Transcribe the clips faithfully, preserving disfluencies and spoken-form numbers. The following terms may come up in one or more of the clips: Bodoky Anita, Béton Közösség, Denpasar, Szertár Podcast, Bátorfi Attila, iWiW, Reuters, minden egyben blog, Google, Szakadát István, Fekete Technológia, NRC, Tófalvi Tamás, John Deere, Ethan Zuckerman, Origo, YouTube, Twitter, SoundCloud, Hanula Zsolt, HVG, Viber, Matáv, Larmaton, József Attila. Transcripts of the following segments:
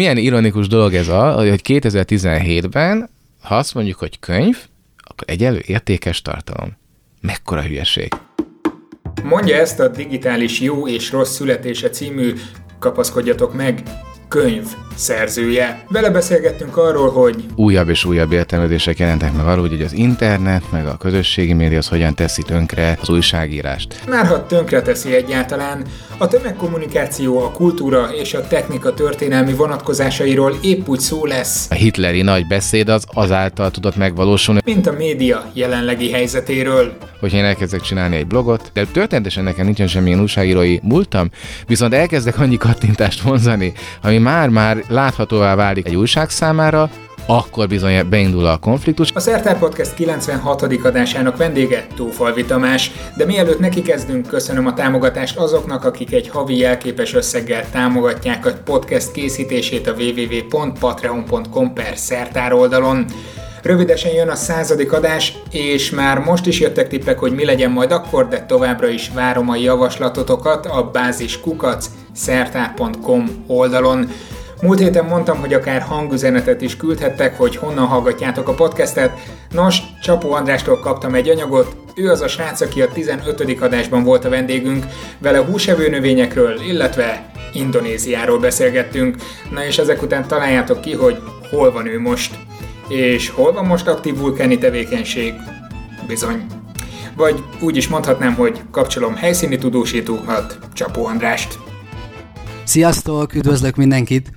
milyen ironikus dolog ez a, hogy kétezer-tizenhétben, ha azt mondjuk, hogy könyv, akkor egyelő értékes tartalom. Mekkora hülyeség. Mondja ezt a digitális jó és rossz születése című, kapaszkodjatok meg, könyv szerzője. Vele beszélgettünk arról, hogy újabb és újabb értelmezések jelentek meg arról, hogy az internet, meg a közösségi média az hogyan teszi tönkre az újságírást. Már ha tönkre teszi egyáltalán, a tömegkommunikáció, a kultúra és a technika történelmi vonatkozásairól épp úgy szó lesz. A hitleri nagy beszéd az azáltal tudott megvalósulni, mint a média jelenlegi helyzetéről. Hogyha én elkezdek csinálni egy blogot, de történetesen nekem nincsen semmilyen újságírói múltam, viszont elkezdek annyi kattintást vonzani, ami már-már láthatóvá válik egy újság számára, akkor bizony beindul a konfliktus. A Szertár Podcast kilencvenhatodik adásának vendége Tófalvi Tamás, de mielőtt neki kezdünk, köszönöm a támogatást azoknak, akik egy havi jelképes összeggel támogatják a podcast készítését a double-u double-u double-u pont patreon pont com per szertár oldalon. Rövidesen jön a századik adás, és már most is jöttek tippek, hogy mi legyen majd akkor, de továbbra is várom a javaslatotokat a báziskukac pont szertár pont com oldalon. Múlt héten mondtam, hogy akár hangüzenetet is küldhettek, hogy honnan hallgatjátok a podcastet. Nos, Csapó Andrástól kaptam egy anyagot, ő az a srác, aki a tizenötödik adásban volt a vendégünk, vele húsevő növényekről, illetve Indonéziáról beszélgettünk. Na és ezek után találjátok ki, hogy hol van ő most. És hol van most aktív vulkáni tevékenység? Bizony. Vagy úgy is mondhatnám, hogy kapcsolom helyszíni tudósítókat, Csapó Andrást. Sziasztok, üdvözlök mindenkit!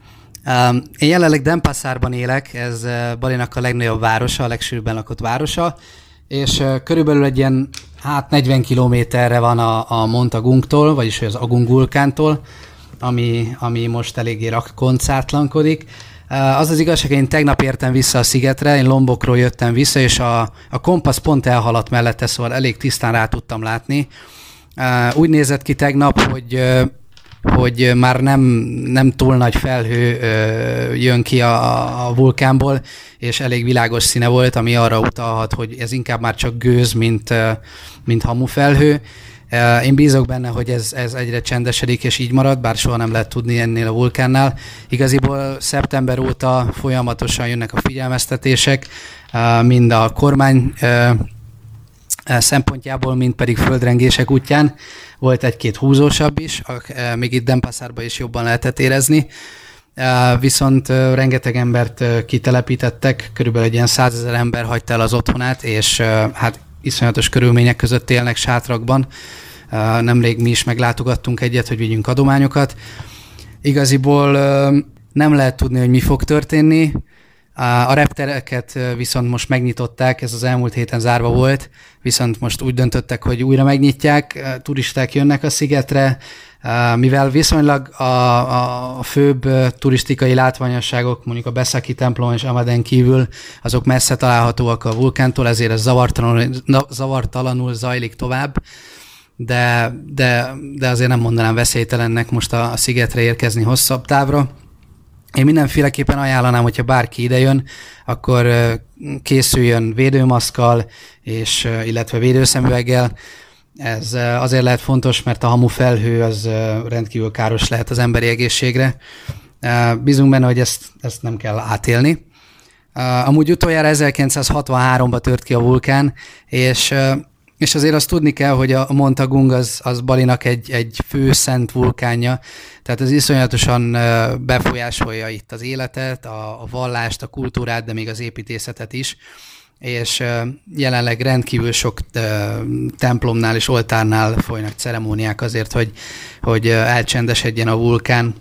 Én jelenleg Denpasarban élek, ez Balinak a legnagyobb városa, a legsűrűbben lakott városa, és körülbelül egy ilyen hát negyven kilométerre van a, a Montagungtól, vagyis az Agung vulkántól, ami, ami most eléggé rakoncátlankodik. Az az igazság, én tegnap értem vissza a szigetre, én Lombokról jöttem vissza, és a, a kompassz pont elhaladt mellette, szóval elég tisztán rá tudtam látni. Úgy nézett ki tegnap, hogy, hogy már nem, nem túl nagy felhő jön ki a, a vulkánból, és elég világos színe volt, ami arra utalhat, hogy ez inkább már csak gőz, mint, mint hamufelhő. Én bízok benne, hogy ez, ez egyre csendesedik és így marad, bár soha nem lehet tudni ennél a vulkánnál. Igaziból szeptember óta folyamatosan jönnek a figyelmeztetések, mind a kormány szempontjából, mind pedig földrengések útján. Volt egy-két húzósabb is, még itt Denpasarban is jobban lehetett érezni. Viszont rengeteg embert kitelepítettek, körülbelül egy ilyen százezer ember hagyta el az otthonát, és hát iszonyatos körülmények között élnek sátrakban. Nemrég mi is meglátogattunk egyet, hogy vigyünk adományokat. Igaziból nem lehet tudni, hogy mi fog történni. A reptereket viszont most megnyitották, ez az elmúlt héten zárva volt, viszont most úgy döntöttek, hogy újra megnyitják, turisták jönnek a szigetre, mivel viszonylag a, a főbb turisztikai látványosságok, mondjuk a Beszaki templom és Amaden kívül, azok messze találhatóak a vulkántól, ezért ez zavartalanul, zavartalanul zajlik tovább, de, de, de azért nem mondanám veszélytelennek most a, a szigetre érkezni hosszabb távra. Én mindenféleképpen ajánlanám, hogyha bárki idejön, akkor készüljön védőmaszkkal, és, illetve védőszemüveggel. Ez azért lehet fontos, mert a hamufelhő az rendkívül káros lehet az emberi egészségre. Bízunk benne, hogy ezt, ezt nem kell átélni. Amúgy utoljára ezerkilencszázhatvanháromban tört ki a vulkán, és, és azért azt tudni kell, hogy a Montagung az, az Balinak egy, egy főszent vulkánja, tehát ez iszonyatosan befolyásolja itt az életet, a, a vallást, a kultúrát, de még az építészetet is. És jelenleg rendkívül sok templomnál és oltárnál folynak ceremóniák azért, hogy, hogy elcsendesedjen a vulkán.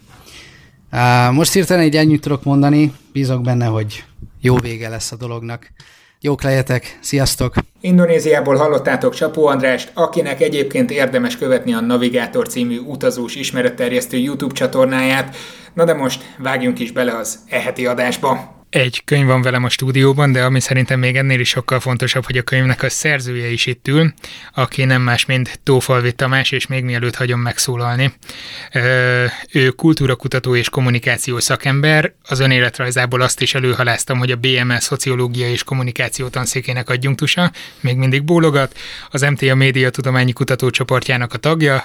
Most hirtelen így ennyit tudok mondani, bízok benne, hogy jó vége lesz a dolognak. Jók legyetek, sziasztok! Indonéziából hallottátok Csapó Andrást, akinek egyébként érdemes követni a Navigátor című utazós ismeretterjesztő YouTube csatornáját. Na de most vágjunk is bele az e heti adásba. Egy könyv van velem a stúdióban, de ami szerintem még ennél is sokkal fontosabb, hogy a könyvnek a szerzője is itt ül, aki nem más, mint Tófalvi Tamás, és még mielőtt hagyom megszólalni. Ő kultúrakutató és kommunikáció szakember, az önéletrajzából azt is előhaláztam, hogy a bé em e szociológia és kommunikáció tanszékének adjunktusa, még mindig bólogat, az em té á média tudományi kutatócsoportjának a tagja,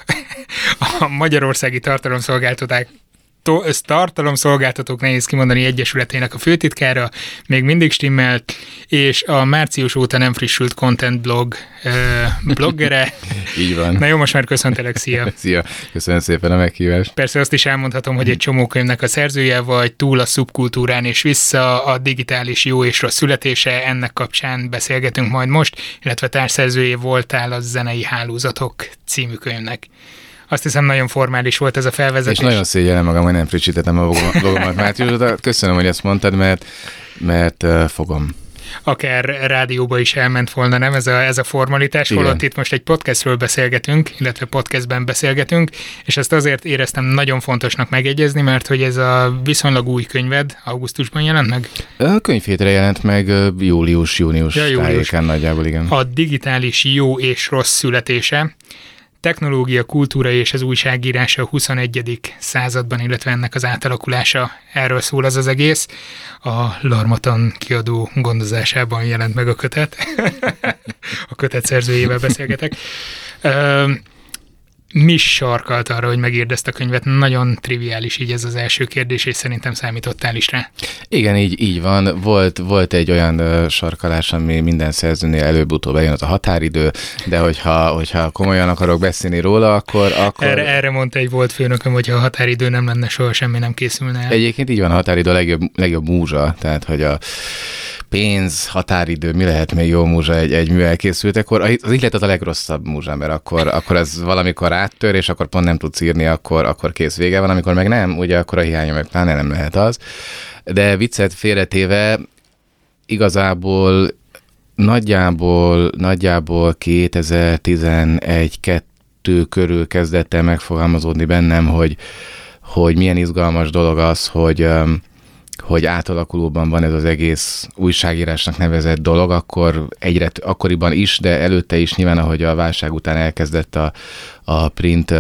a magyarországi tartalomszolgáltatás to- tartalomszolgáltatók, nehéz kimondani, egyesületének a főtitkára, még mindig stimmelt, és a március óta nem frissült content blog ö, bloggere. Így van. Na jó, most már köszöntelek, szia! Szia! Köszönöm szépen a meghívást! Persze azt is elmondhatom, hogy egy csomó könyvnek a szerzője vagy, túl a szubkultúrán és vissza, a digitális jó és rossz születése, ennek kapcsán beszélgetünk majd most, illetve társszerzője voltál a Zenei hálózatok című könyvnek. Azt hiszem, nagyon formális volt ez a felvezetés. És nagyon szégyellem magam, hogy nem frissítettem a blogomat, Mátyus, de köszönöm, hogy ezt mondtad, mert, mert uh, fogom. Akár rádióba is elment volna, nem? Ez a, ez a formalitás, igen. Holott itt most egy podcastről beszélgetünk, illetve podcastben beszélgetünk, és ezt azért éreztem nagyon fontosnak megjegyezni, mert hogy ez a viszonylag új könyved augusztusban jelent meg? A könyvhétre jelent meg július-június ja, tájékán nagyjából, igen. A digitális jó és rossz születése, technológia, kultúra és az újságírása a huszonegyedik században, illetve ennek az átalakulása, erről szól az az egész. A Larmaton kiadó gondozásában jelent meg a kötet. A kötet szerzőjével beszélgetek. Mi sarkalt arra, hogy megírd ezt a könyvet? Nagyon triviális így ez az első kérdés, és szerintem számítottál is rá. Igen, így, így van. Volt, volt egy olyan uh, sarkalás, ami minden szerzőnél előbb-utóbb eljön, az a határidő, de hogyha, hogyha komolyan akarok beszélni róla, akkor... akkor... Erre, erre mondta egy volt főnököm, hogyha a határidő nem lenne, soha semmi nem készülne el. Egyébként így van, a határidő a legjobb, legjobb múzsa, tehát hogy a pénz, határidő, mi lehet még jó múzsa egy, egy mű elkészültekor. Az ihlet az a legrosszabb múzsa, mert akkor, akkor ez valamikor áttör, és akkor pont nem tudsz írni, akkor, akkor kész, vége van, amikor meg nem, ugye akkor a hiánya meg pláne nem lehet az. De viccet félretéve igazából nagyjából, nagyjából kétezer-tizenegy kettő körül kezdett el megfogalmazódni bennem, hogy, hogy milyen izgalmas dolog az, hogy... hogy átalakulóban van ez az egész újságírásnak nevezett dolog, akkor egyre, akkoriban is, de előtte is nyilván, ahogy a válság után elkezdett a, a print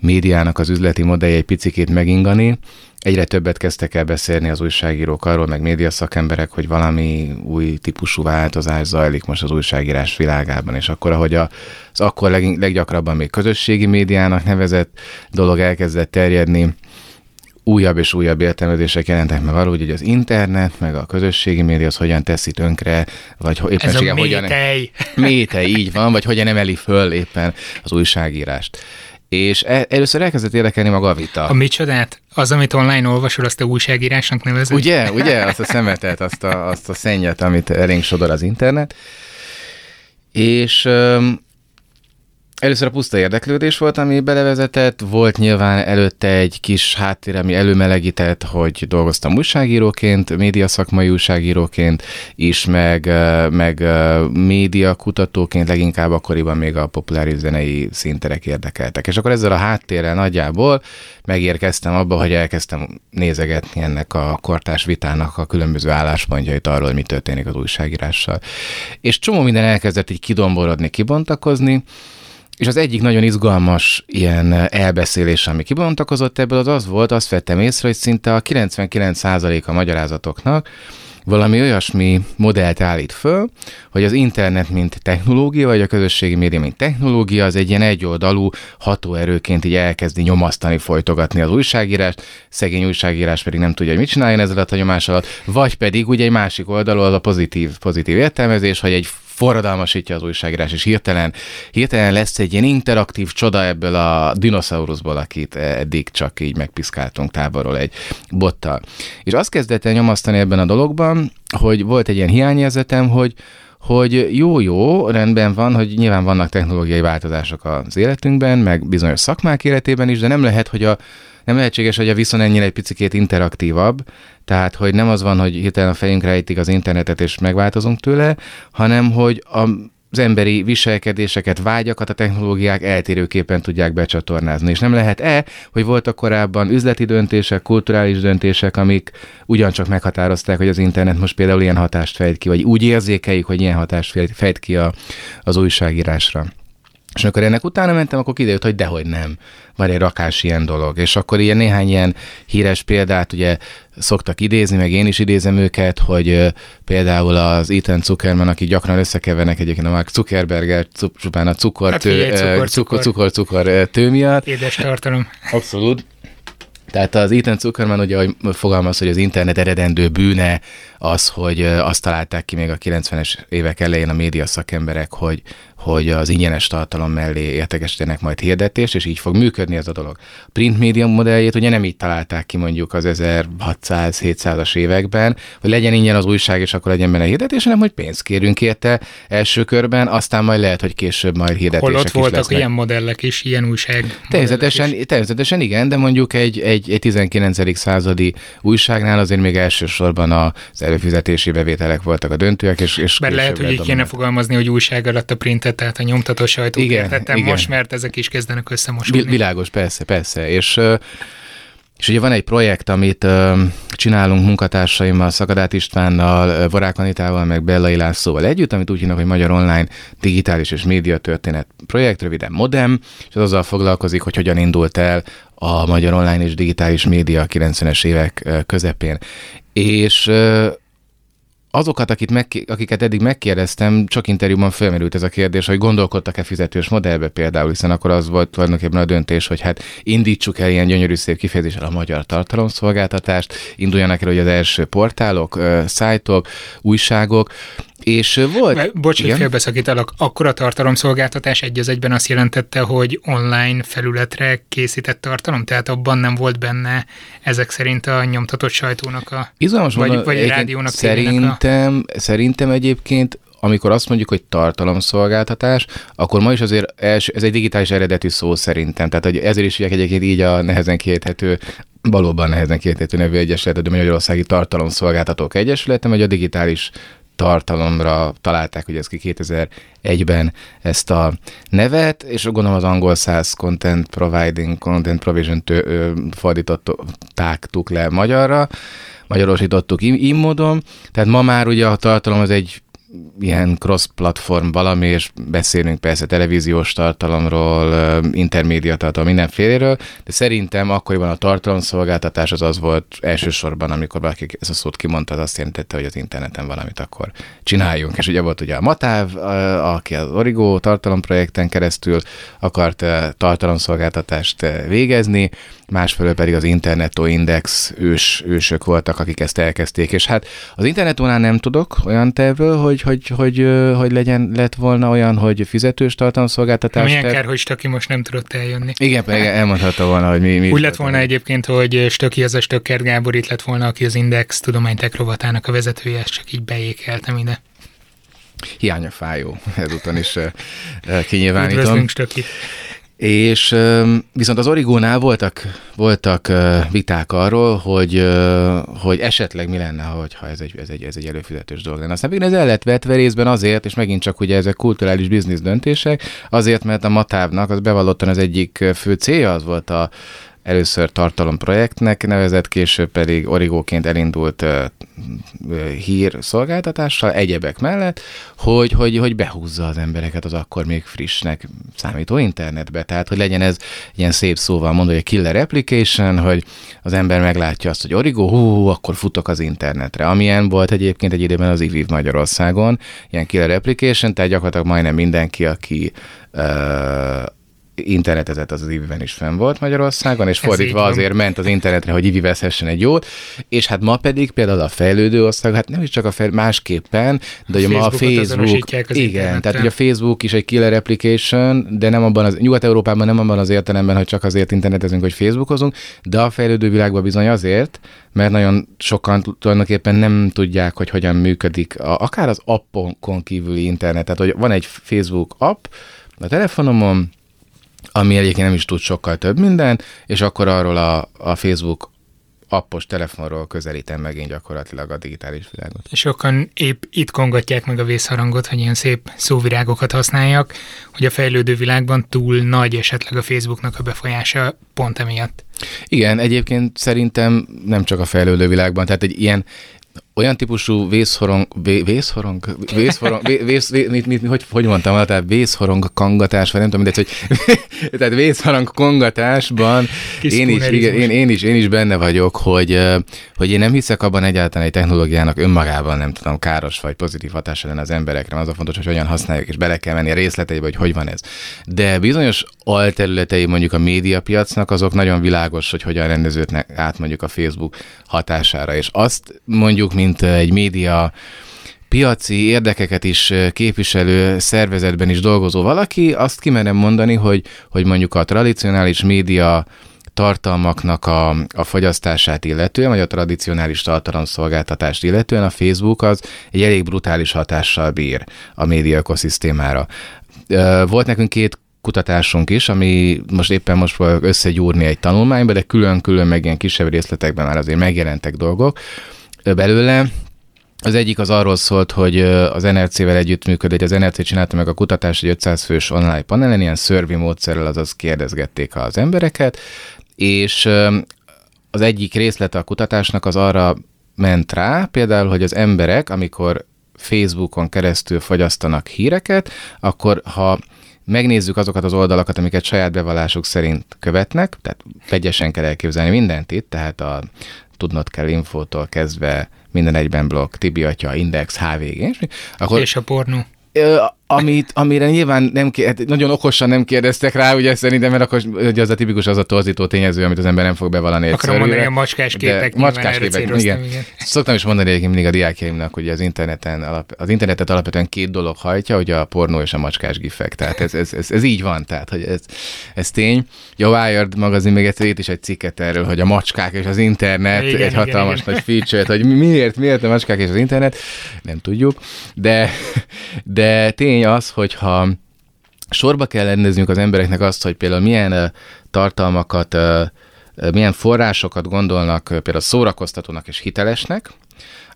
médiának az üzleti modellje egy picikét megingani, egyre többet kezdtek el beszélni az újságírók arról, meg médiaszakemberek, hogy valami új típusú változás zajlik most az újságírás világában, és akkor, ahogy a, az akkor leg, leggyakrabban még közösségi médiának nevezett dolog elkezdett terjedni, újabb és újabb értelmezések jelentek meg arról, hogy az internet, meg a közösségi média az hogyan teszi tönkre, vagy éppen ez a métej. Métej, így van, vagy hogyan emeli föl éppen az újságírást. És el, először elkezdett érdekelni maga a vita. A micsodát? Az, amit online olvasol, azt a újságírásnak nevezed? Ugye, ugye, azt a szemetet, azt a, azt a szennyet, amit elénk sodor az internet. És... Um, először a puszta érdeklődés volt, ami belevezetett, volt nyilván előtte egy kis háttér, ami előmelegített, hogy dolgoztam újságíróként, médiaszakmai újságíróként is, meg, meg médiakutatóként, leginkább akkoriban még a populáris zenei színterek érdekeltek. És akkor ezzel a háttérrel nagyjából megérkeztem abba, hogy elkezdtem nézegetni ennek a kortárs vitának a különböző álláspontjait arról, mi történik az újságírással. És csomó minden elkezdett így kidomborodni, kibontakozni, és az egyik nagyon izgalmas ilyen elbeszélés, ami kibontakozott ebből, az az volt, azt vettem észre, hogy szinte a kilencvenkilenc százalék a magyarázatoknak valami olyasmi modellt állít föl, hogy az internet, mint technológia, vagy a közösségi média, mint technológia, az egy ilyen egyoldalú hatóerőként így elkezdi nyomasztani, folytogatni az újságírást, szegény újságírás pedig nem tudja, hogy mit csináljon ezzel a nyomás alatt, vagy pedig ugye egy másik oldalról az a pozitív, pozitív értelmezés, hogy egy forradalmasítja az újságírás, és hirtelen, hirtelen lesz egy ilyen interaktív csoda ebből a dinoszauruszból, akit eddig csak így megpiszkáltunk távolról egy bottal. És azt kezdett el nyomasztani ebben a dologban, hogy volt egy ilyen hiányérzetem, hogy hogy jó-jó, rendben van, hogy nyilván vannak technológiai változások az életünkben, meg bizonyos szakmák életében is, de nem lehet, hogy a nem lehetséges, hogy a viszony ennyire egy picikét interaktívabb, tehát hogy nem az van, hogy hirtelen a fejünkre ejtik az internetet és megváltozunk tőle, hanem hogy a az emberi viselkedéseket, vágyakat a technológiák eltérőképpen tudják becsatornázni. És nem lehet-e, hogy voltak korábban üzleti döntések, kulturális döntések, amik ugyancsak meghatározták, hogy az internet most például ilyen hatást fejt ki, vagy úgy érzékeljük, hogy ilyen hatást fejt ki a, az újságírásra. És amikor ennek utána mentem, akkor kiderült, hogy dehogy nem. Van egy rakás ilyen dolog. És akkor ilyen néhány ilyen híres példát ugye szoktak idézni, meg én is idézem őket, hogy például az Ethan Zuckerman, aki gyakran összekevernek egyébként a Mark Zuckerberg-el, csupán a cukortő, hát cukor, cukor, cukor, cukor, cukor tő miatt. Édes tartalom. Abszolút. Tehát az Ethan Zuckerman ugye, ahogy fogalmaz, hogy az internet eredendő bűne az, hogy azt találták ki még a kilencvenes évek elején a média szakemberek, hogy, hogy az ingyenes tartalom mellé értékesítenek majd hirdetést, és így fog működni ez a dolog. A print média modelljét ugye nem így találták ki mondjuk az ezerhatszáz-hétszázas években, hogy legyen ingyen az újság, és akkor legyen benne hirdetés, hanem hogy pénzt kérünk érte első körben, aztán majd lehet, hogy később majd hirdetések is lesznek. Holott voltak ilyen modellek is, ilyen újság. Természetesen igen, de mondjuk egy, egy Egy, egy tizenkilencedik századi újságnál azért még elsősorban az előfizetési bevételek voltak a döntőek. És, és Bár lehet, hogy így kéne fogalmazni, hogy újság alatt a printet, tehát a nyomtató sajtót értettem most, mert ezek is kezdenek összemosodni. Vil- világos, persze, persze. És, és ugye van egy projekt, amit csinálunk munkatársaimmal, Szakadát Istvánnal, Bodoky Anitával, meg Bella Ilászóval együtt, amit úgy hívnak, hogy Magyar Online Digitális és Média Történet projekt, röviden MODEM, és az azzal foglalkozik, hogy hogyan indult el a magyar online és digitális média a kilencvenes évek közepén. És azokat, akit meg, akiket eddig megkérdeztem, csak interjúban felmerült ez a kérdés, hogy gondolkodtak-e fizetős modellbe például, hiszen akkor az volt tulajdonképpen a döntés, hogy hát indítsuk el ilyen gyönyörű szép kifejezéssel a magyar tartalomszolgáltatást, induljanak el, hogy az első portálok, szájtok, újságok, és volt... Bocs, hogy félbeszakítalak. Akkor a tartalomszolgáltatás egy az egyben azt jelentette, hogy online felületre készített tartalom, tehát abban nem volt benne ezek szerint a nyomtatott sajtónak a... Izalmas vagy, mondom, vagy rádiónak, szerintem, a... szerintem egyébként, amikor azt mondjuk, hogy tartalomszolgáltatás, akkor ma is azért els, ez egy digitális eredetű szó szerintem, tehát ezért is egyébként így a nehezen kiejthető, valóban nehezen kiejthető nevű egyesületet, a Magyarországi Tartalomszolgáltatók Egyesületem, hogy a digitális tartalomra találták, hogy ez ki kétezer-egyben ezt a nevet, és gondolom az angol száz content providing, content provision fordították le magyarra, magyarosítottuk így módon, tehát ma már ugye a tartalom az egy ilyen cross-platform valami, és beszélünk persze televíziós tartalomról, intermédia tartalom, mindenféléről, de szerintem akkoriban a tartalomszolgáltatás az az volt elsősorban, amikor valaki ezt a szót kimondta, az azt jelentette, hogy az interneten valamit akkor csináljunk. És ugye volt ugye a Matáv, aki az Origo tartalomprojekten keresztül akart tartalomszolgáltatást végezni, másfelől pedig az Internetó Index ős, ősök voltak, akik ezt elkezdték. És hát az Internetónál nem tudok olyan tervről, hogy, hogy, hogy, hogy legyen, lett volna olyan, hogy fizetős tartalomszolgáltatás. Milyen ter... kár, hogy Stöki most nem tudott eljönni. Igen, igen, elmondhatta volna, hogy mi... mi Úgy lett volna volna egyébként, hogy Stöki az a Stöcker Gábor itt lett volna, aki az Index tudománytek rovatának a vezetője, ezt csak így beékeltem ide. Hiánya fájó, ezúton is kinyilvánítom. Üdvözlünk, Stöki. És viszont az Origónál voltak, voltak viták arról, hogy, hogy esetleg mi lenne, hogyha ez egy, ez egy, ez egy előfizetős dolog lenne. Aztán végül ez el lett vetve részben azért, és megint csak ugye ezek kulturális biznisz döntések, azért, mert a Matávnak az bevallottan az egyik fő célja az volt a először tartalomprojektnek nevezett, később pedig Origóként elindult uh, uh, hírszolgáltatással, egyebek mellett, hogy, hogy, hogy behúzza az embereket az akkor még frissnek számító internetbe. Tehát, hogy legyen ez ilyen szép szóval mondva, hogy a killer application, hogy az ember meglátja azt, hogy Origo, hú, akkor futok az internetre. Amilyen volt egyébként egy időben az iWiW Magyarországon, ilyen killer application, tehát gyakorlatilag majdnem mindenki, aki... Uh, internetezett, az az iWiW-ben is fenn volt Magyarországon, és fordítva azért ment az internetre, hogy iWiW-vezhessen egy jót, és hát ma pedig például a fejlődő ország, hát nem is csak a fejl... másképpen, de ugye ma a Facebook, igen, tehát ugye a Facebook is egy killer application, de nem abban az, Nyugat-Európában nem abban az értelemben, hogy csak azért internetezünk, hogy Facebookozunk, de a fejlődő világban bizony azért, mert nagyon sokan tulajdonképpen nem tudják, hogy hogyan működik a, akár az appokon kívüli internet, tehát hogy van egy Facebook app a telefonomon, ami egyébként nem is tud sokkal több minden, és akkor arról a, a Facebook appos telefonról közelítem meg én gyakorlatilag a digitális világot. Sokan épp itt kongatják meg a vészharangot, hogy ilyen szép szóvirágokat használjak, hogy a fejlődő világban túl nagy esetleg a Facebooknak a befolyása pont emiatt. Igen, egyébként szerintem nem csak a fejlődő világban, tehát egy ilyen olyan típusú vészhorong, vé, vészhorong, vészhorong, vé, vész, vé, mit, mit, hogy, hogy mondtam, hát tehát vészhorong kongatás, vagy nem tudom, mindegy, hogy tehát vészhorong kongatásban én is, igen, én, én, is, én is benne vagyok, hogy, hogy én nem hiszek abban egyáltalán, egy technológiának önmagában nem tudom, káros vagy pozitív hatása lenne az emberekre, az a fontos, hogy hogyan használjuk, és bele kell menni a részleteibe, hogy hogy van ez. De bizonyos alterületei mondjuk a médiapiacnak, azok nagyon világos, hogy hogyan rendeződnek át mondjuk a Facebook hatására, és azt mondjuk, mint egy média piaci érdekeket is képviselő szervezetben is dolgozó valaki, azt kimerem mondani, hogy, hogy mondjuk a tradicionális média tartalmaknak a, a fogyasztását illetően, vagy a tradicionális tartalomszolgáltatást illetően a Facebook az egy elég brutális hatással bír a média ökoszisztémára. Volt nekünk két kutatásunk is, ami most éppen most fogok összegyúrni egy tanulmányba, de külön-külön meg ilyen kisebb részletekben már azért megjelentek dolgok belőle. Az egyik az arról szólt, hogy az en er cével együttműködött, az en er cé csinálta meg a kutatást egy ötszáz fős online panelen, ilyen survey módszerrel, azaz kérdezgették az embereket, és az egyik részlete a kutatásnak az arra ment rá, például, hogy az emberek, amikor Facebookon keresztül fogyasztanak híreket, akkor ha megnézzük azokat az oldalakat, amiket saját bevallásuk szerint követnek, tehát vegyesen kell elképzelni mindent itt, tehát a tudnod kell infótól kezdve minden egyben blog, Tibi Atya, Index, há vé gé, akkor, és a pornó. Amit, amire nyilván nem kérd, nagyon okosan nem kérdeztek rá, ugye szerintem, mert akkor ugye az a tipikus, az a torzító tényező, amit az ember nem fog bevallani egyszerűen. Akarom mondani, a macskás képek macskás képek, igen. igen. Szoktam is mondani egyébként mindig a diákjaimnak, hogy az, interneten alap, az internetet alapvetően két dolog hajtja, hogy a pornó és a macskás gifek. Tehát ez, ez, ez, ez így van, tehát hogy ez, ez tény. Ugye a Wired magazin még egyszer itt is egy cikket erről, hogy a macskák és az internet, igen, egy igen, hatalmas igen. nagy feature-t, hogy miért, miért a macskák és az internet, nem tudjuk, de, de tény az, hogyha sorba kell rendeznünk az embereknek azt, hogy például milyen tartalmakat, milyen forrásokat gondolnak például szórakoztatónak és hitelesnek,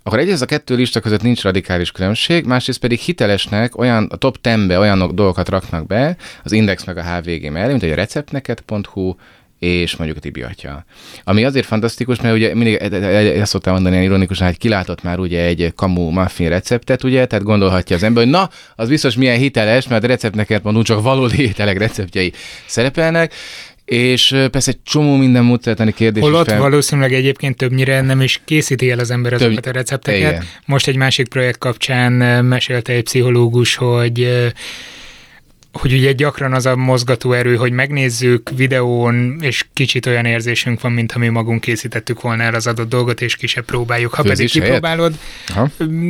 akkor egyrészt a kettő lista között nincs radikális különbség, másrészt pedig hitelesnek olyan, a top tízbe olyan dolgokat raknak be, az Index meg a há vé gé mellé, mint hogy a receptneket pont hú, és mondjuk a Tibi Atya. Ami azért fantasztikus, mert ugye mindig ezt szoktam mondani ironikusan, hogy kilátott már ugye egy kamu muffin receptet, ugye, tehát gondolhatja az ember, hogy na, az biztos milyen hiteles, mert a receptneket mondunk, csak valódi ételek receptjei szerepelnek, és persze egy csomó minden módszertani kérdés. Holott fel... valószínűleg egyébként többnyire nem is készíti el az ember azokat Több... a recepteket. Igen. Most egy másik projekt kapcsán mesélte egy pszichológus, hogy hogy ugye gyakran az a mozgatóerő, hogy megnézzük videón, és kicsit olyan érzésünk van, mintha mi magunk készítettük volna el az adott dolgot, és ki se próbáljuk. Ha főzés pedig kipróbálod,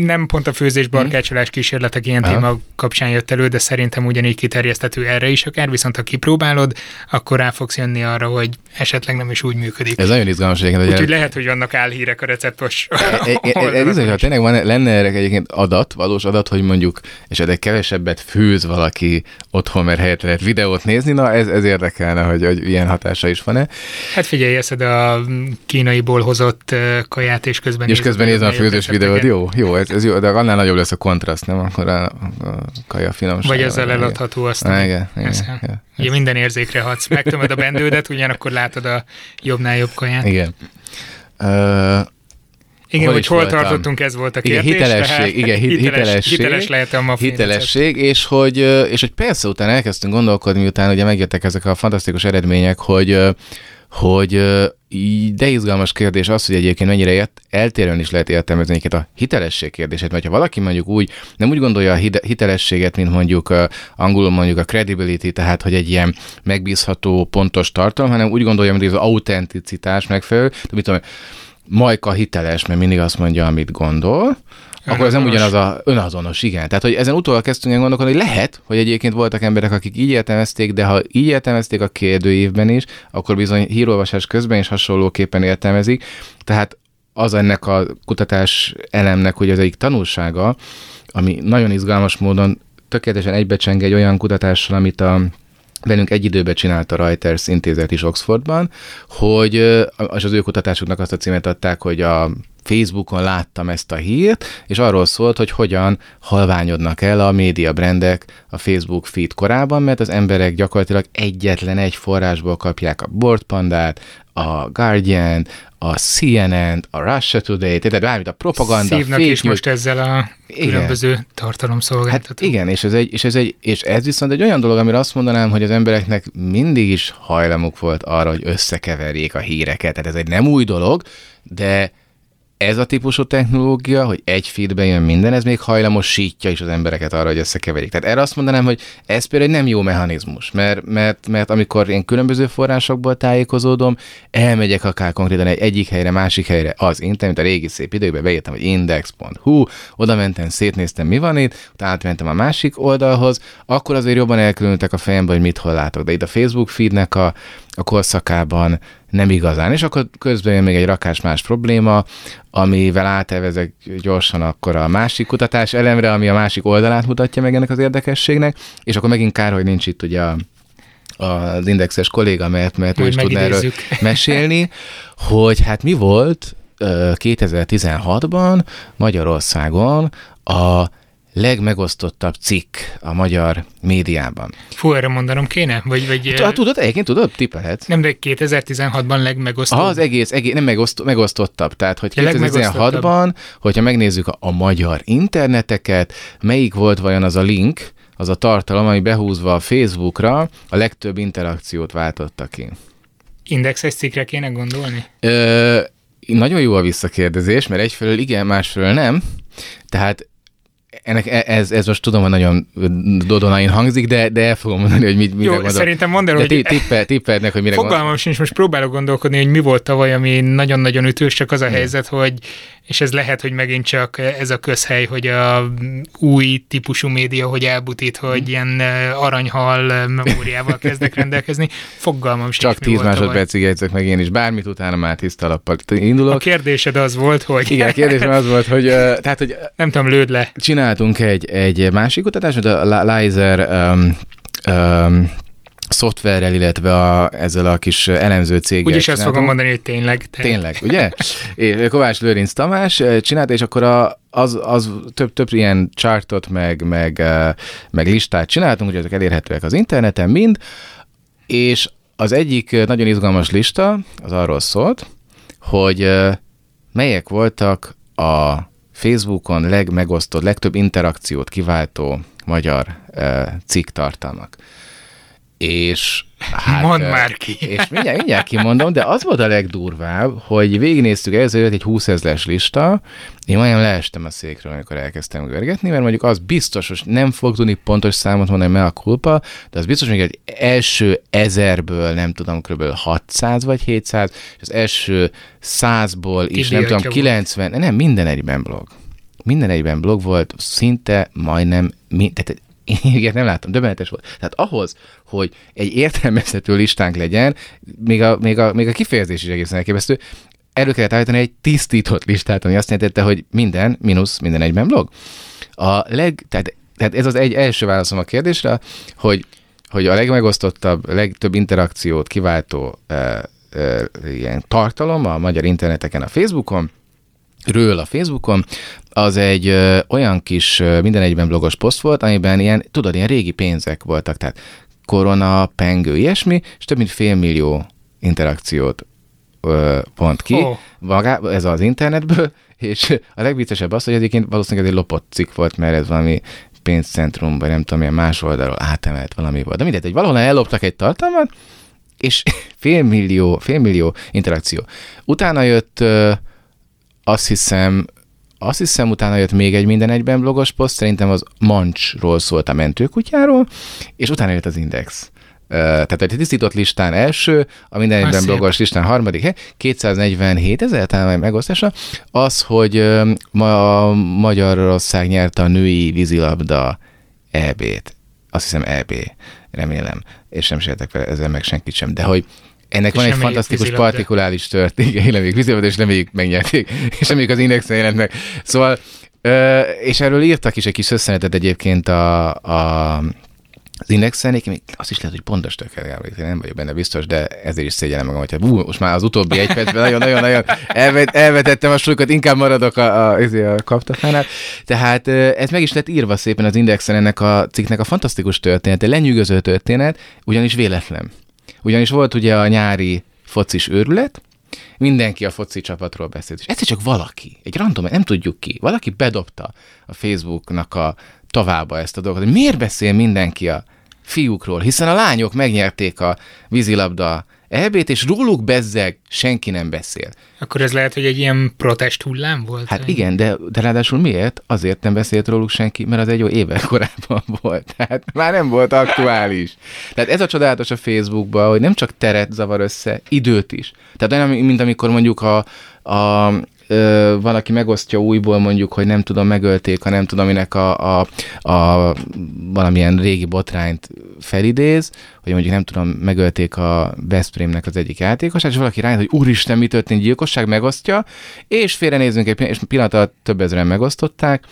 nem pont a főzés barkácsolás kísérletek ilyen Aha. téma kapcsán jött elő, de szerintem ugyanígy kiterjeszthető erre is akár, viszont ha kipróbálod, akkor rá fogsz jönni arra, hogy esetleg nem is úgy működik. Ez nagyon izgalmas egyébként. Úgyhogy el... lehet, hogy vannak álhírek a receptos oldalon. Tényleg van, lenne erre egyébként adat, valós adat, hogy mondjuk esetleg kevesebbet főz valaki otthon, mert helyett lehet videót nézni, na ez, ez érdekelne, hogy, hogy ilyen hatása is van-e. Hát figyelj, eszed a Kínaiból hozott kaját, és közben és közben nézem a főzős videót, jó, jó, ez, ez jó, de annál nagyobb lesz a kontraszt, nem? Akkor a, a kaja finomsága. Vagy ezzel eladható azt. Na, igen, igen, igen. Ugye minden érzékre hatsz, megtömöd a bendődet, ugyanakkor látod a jobbnál jobb kaját. Igen. Uh, Igen, hol hogy hol voltam? Tartottunk, ez volt a kérdés. Igen, hitelesség, igen, hit, hitelesség, hiteles lehet a muffin hitelesség, és hogy, és hogy persze utána elkezdtünk gondolkodni, miután ugye megjöttek ezek a fantasztikus eredmények, hogy, hogy de izgalmas kérdés az, hogy egyébként mennyire eltérően is lehet értelmezni egyébként a hitelesség kérdését, mert ha valaki mondjuk úgy, nem úgy gondolja a hitelességet, mint mondjuk angolul mondjuk a credibility, tehát hogy egy ilyen megbízható, pontos tartalom, hanem úgy gondolja, mint az autenticitás megfelelő, de mit tudom, Majka hiteles, mert mindig azt mondja, amit gondol, önazonos. Akkor ez nem ugyanaz a önazonos, igen. Tehát, hogy ezen utóval kezdtünk el gondolkodni, hogy lehet, hogy egyébként voltak emberek, akik így értelmezték, de ha így értelmezték a kérdőívben is, akkor bizony hírolvasás közben is hasonlóképpen értelmezik. Tehát az ennek a kutatás elemnek, hogy az egyik tanulsága, ami nagyon izgalmas módon tökéletesen egybecseng egy olyan kutatással, amit a velünk egy időben csinálta a Reuters intézet is Oxfordban, hogy, és az ő kutatásuknak azt a címet adták, hogy a Facebookon láttam ezt a hírt, és arról szólt, hogy hogyan halványodnak el a médiabrendek a Facebook feed korában, mert az emberek gyakorlatilag egyetlen egy forrásból kapják a Boardpandát, a Guardian, a cé en en, a Russia Today, tehát bármit, a propaganda, fake news. Is most ezzel a különböző igen. tartalomszolgáltatók. Hát igen, és ez, egy, és, ez egy, és ez viszont egy olyan dolog, amire azt mondanám, hogy az embereknek mindig is hajlamuk volt arra, hogy összekeverjék a híreket. Tehát ez egy nem új dolog, de ez a típusú technológia, hogy egy feedbe jön minden, ez még hajlamosítja is az embereket arra, hogy összekeverik. Tehát erre azt mondanám, hogy ez például egy nem jó mechanizmus, mert, mert, mert amikor én különböző forrásokból tájékozódom, elmegyek akár konkrétan egy egyik helyre, másik helyre az internet, a régi szép időkben beírtam, hogy index pont hu, oda mentem, szétnéztem, mi van itt, utána átmentem a másik oldalhoz, akkor azért jobban elkülönültek a fejembe, hogy mit hol látok. De itt a Facebook feednek a, a korszakában nem igazán. És akkor közben jön még egy rakás más probléma, amivel átevezek gyorsan akkor a másik kutatás elemre, ami a másik oldalát mutatja meg ennek az érdekességnek, és akkor megint kár, hogy nincs itt ugye a, a, az indexes kolléga, mert, mert ő is tudná erről mesélni, hogy hát mi volt kétezer-tizenhatban Magyarországon a legmegosztottabb cikk a magyar médiában. Fú, erre mondanom kéne? Vagy, vagy, hát, tudod, egyébként tudod, tippelhetsz. Nem, de kétezer-tizenhatban legmegosztottabb. Az egész, egész nem megosztott, megosztottabb. Tehát, hogy kétezer-tizenhatban, hogyha megnézzük a, a magyar interneteket, melyik volt vajon az a link, az a tartalom, ami behúzva a Facebookra a legtöbb interakciót váltotta ki? Indexes cikkre kéne gondolni? Ö, nagyon jó a visszakérdezés, mert egyfelől igen, másfelől nem. Tehát ennek ez, ez most tudom, hogy nagyon dodonain hangzik, de, de el fogom mondani, hogy mit, mire Jó, gondolok. Szerintem mondd el, hogy tippelnek, hogy mire fogalmam gondol. Sincs, most próbálok gondolkodni, hogy mi volt tavaly, ami nagyon-nagyon ütős, csak az a helyzet, hogy, és ez lehet, hogy megint csak ez a közhely, hogy a új típusú média, hogy elbutít, hogy ilyen aranyhal memóriával kezdek rendelkezni. Fogalmam sincs, csak tíz másodpercig jegyzek meg én is, bármit utána már tiszta lappal indulok. A kérdésed az volt, hogy... Igen, a kérdésem az volt, hogy... Tehát, hogy nem tudom, lőd le. Csináltunk egy, egy másik kutatást, a Lizer um, um, szoftverrel, illetve a, ezzel a kis elemző céggel. Úgyis azt fogom mondani, hogy tényleg. Te. Tényleg, ugye? É, Kovács Lőrinc Tamás csinálta, és akkor a, az, az több, több ilyen chartot, meg, meg, meg listát csináltunk, úgyhogy elérhetőek az interneten mind, és az egyik nagyon izgalmas lista az arról szólt, hogy melyek voltak a Facebookon legmegosztott, legtöbb interakciót kiváltó magyar uh, cikk tartalmak. És hát, mondd már ki! És mindjárt, mindjárt kimondom, de az volt a legdurvább, hogy végignéztük előzőt egy húszezres lista, én majdnem leestem a székről, amikor elkezdtem görgetni, mert mondjuk az biztos, hogy nem fog tudni pontos számot mondani, mea culpa, de az biztos, hogy az első ezerből nem tudom, kb. hatszáz vagy hétszáz, és az első százból is Tibi nem tudom, kilencven, nem, minden egyben blog. Minden egyben blog volt, szinte majdnem, tehát igen, nem láttam, döbbenetes volt. Tehát ahhoz, hogy egy értelmezhető listánk legyen, még a, még a, még a kifejezés is egészen elképesztő, erről kellett állítani egy tisztított listát, ami azt jelentette, hogy minden, mínusz, minden egyben blog. A leg, tehát, tehát ez az egy első válaszom a kérdésre, hogy, hogy a legmegosztottabb, legtöbb interakciót kiváltó e, e, ilyen tartalom a magyar interneteken, a Facebookon, ről a Facebookon, az egy ö, olyan kis ö, minden egyben blogos poszt volt, amiben ilyen, tudod, ilyen régi pénzek voltak, tehát korona, pengő, ilyesmi, és több mint fél millió interakciót ö, pont ki, oh. magá, ez az internetből, és a legviccesebb az, hogy egyébként valószínűleg ez egy lopott cikk volt, mert ez valami pénzcentrum, vagy nem tudom, ilyen más oldalról átemelt valami volt. De mindegy, hogy valahol elloptak egy tartalmat, és fél millió, fél millió interakció. Utána jött ö, Azt hiszem, azt hiszem, utána jött még egy minden egyben blogos poszt, szerintem az Mancsról szólt, a mentőkutyáról, és utána jött az Index. Tehát egy tisztított listán első, a minden egyben Szép. blogos listán harmadik, kétszáznegyvenhétezer, talán megosztása, az, hogy ma a Magyarország nyerte a női vízilabda é bét. Azt hiszem é bé, remélem, és nem sértek fel ezzel meg senkit sem, de hogy ennek és van egy fantasztikus vízilabda. Partikulális történet, reméljük vízilabda, és reméljük megnyerték, és reméljük az Indexen jelent meg. Szóval, és erről írtak is egy kis összenetet egyébként a, a, Az Indexen, még azt is lehet, hogy pontos tökkel állítani, nem vagyok benne biztos, de ezért is szégyellem magam, hogyha bú, most már az utóbbi egy percben nagyon-nagyon-nagyon elvet, elvetettem a súlyukat, inkább maradok a, a, a kaptatánál. Tehát ez meg is lett írva szépen az Indexen ennek a cikknek a fantasztikus története, lenyűgöző történet, ugyanis véletlen. Ugyanis volt ugye a nyári focis őrület, mindenki a foci csapatról beszélt, és egyszer csak valaki, egy random, nem tudjuk ki, valaki bedobta a Facebooknak a továbbá ezt a dolgot, hogy miért beszél mindenki a fiúkról, hiszen a lányok megnyerték a vízilabda E B-t, és róluk bezzeg senki nem beszél. Akkor ez lehet, hogy egy ilyen protest hullám volt? Hát vagy? Igen, de, de ráadásul miért? Azért nem beszélt róluk senki, mert az egy jó évvel korábban volt. Tehát már nem volt aktuális. Tehát ez a csodálatos a Facebookban, hogy nem csak teret zavar össze, időt is. Tehát olyan, mint amikor mondjuk a, a Ö, valaki megosztja újból mondjuk, hogy nem tudom, megölték, ha nem tudom, aminek a, a, a valamilyen régi botrányt felidéz, hogy mondjuk nem tudom, megölték a Veszprémnek az egyik játékosát, és valaki rájön, hogy úristen, mi történt, gyilkosság, megosztja, és félrenézzünk egy pillanat, és pillanat alatt több ezeren megosztották,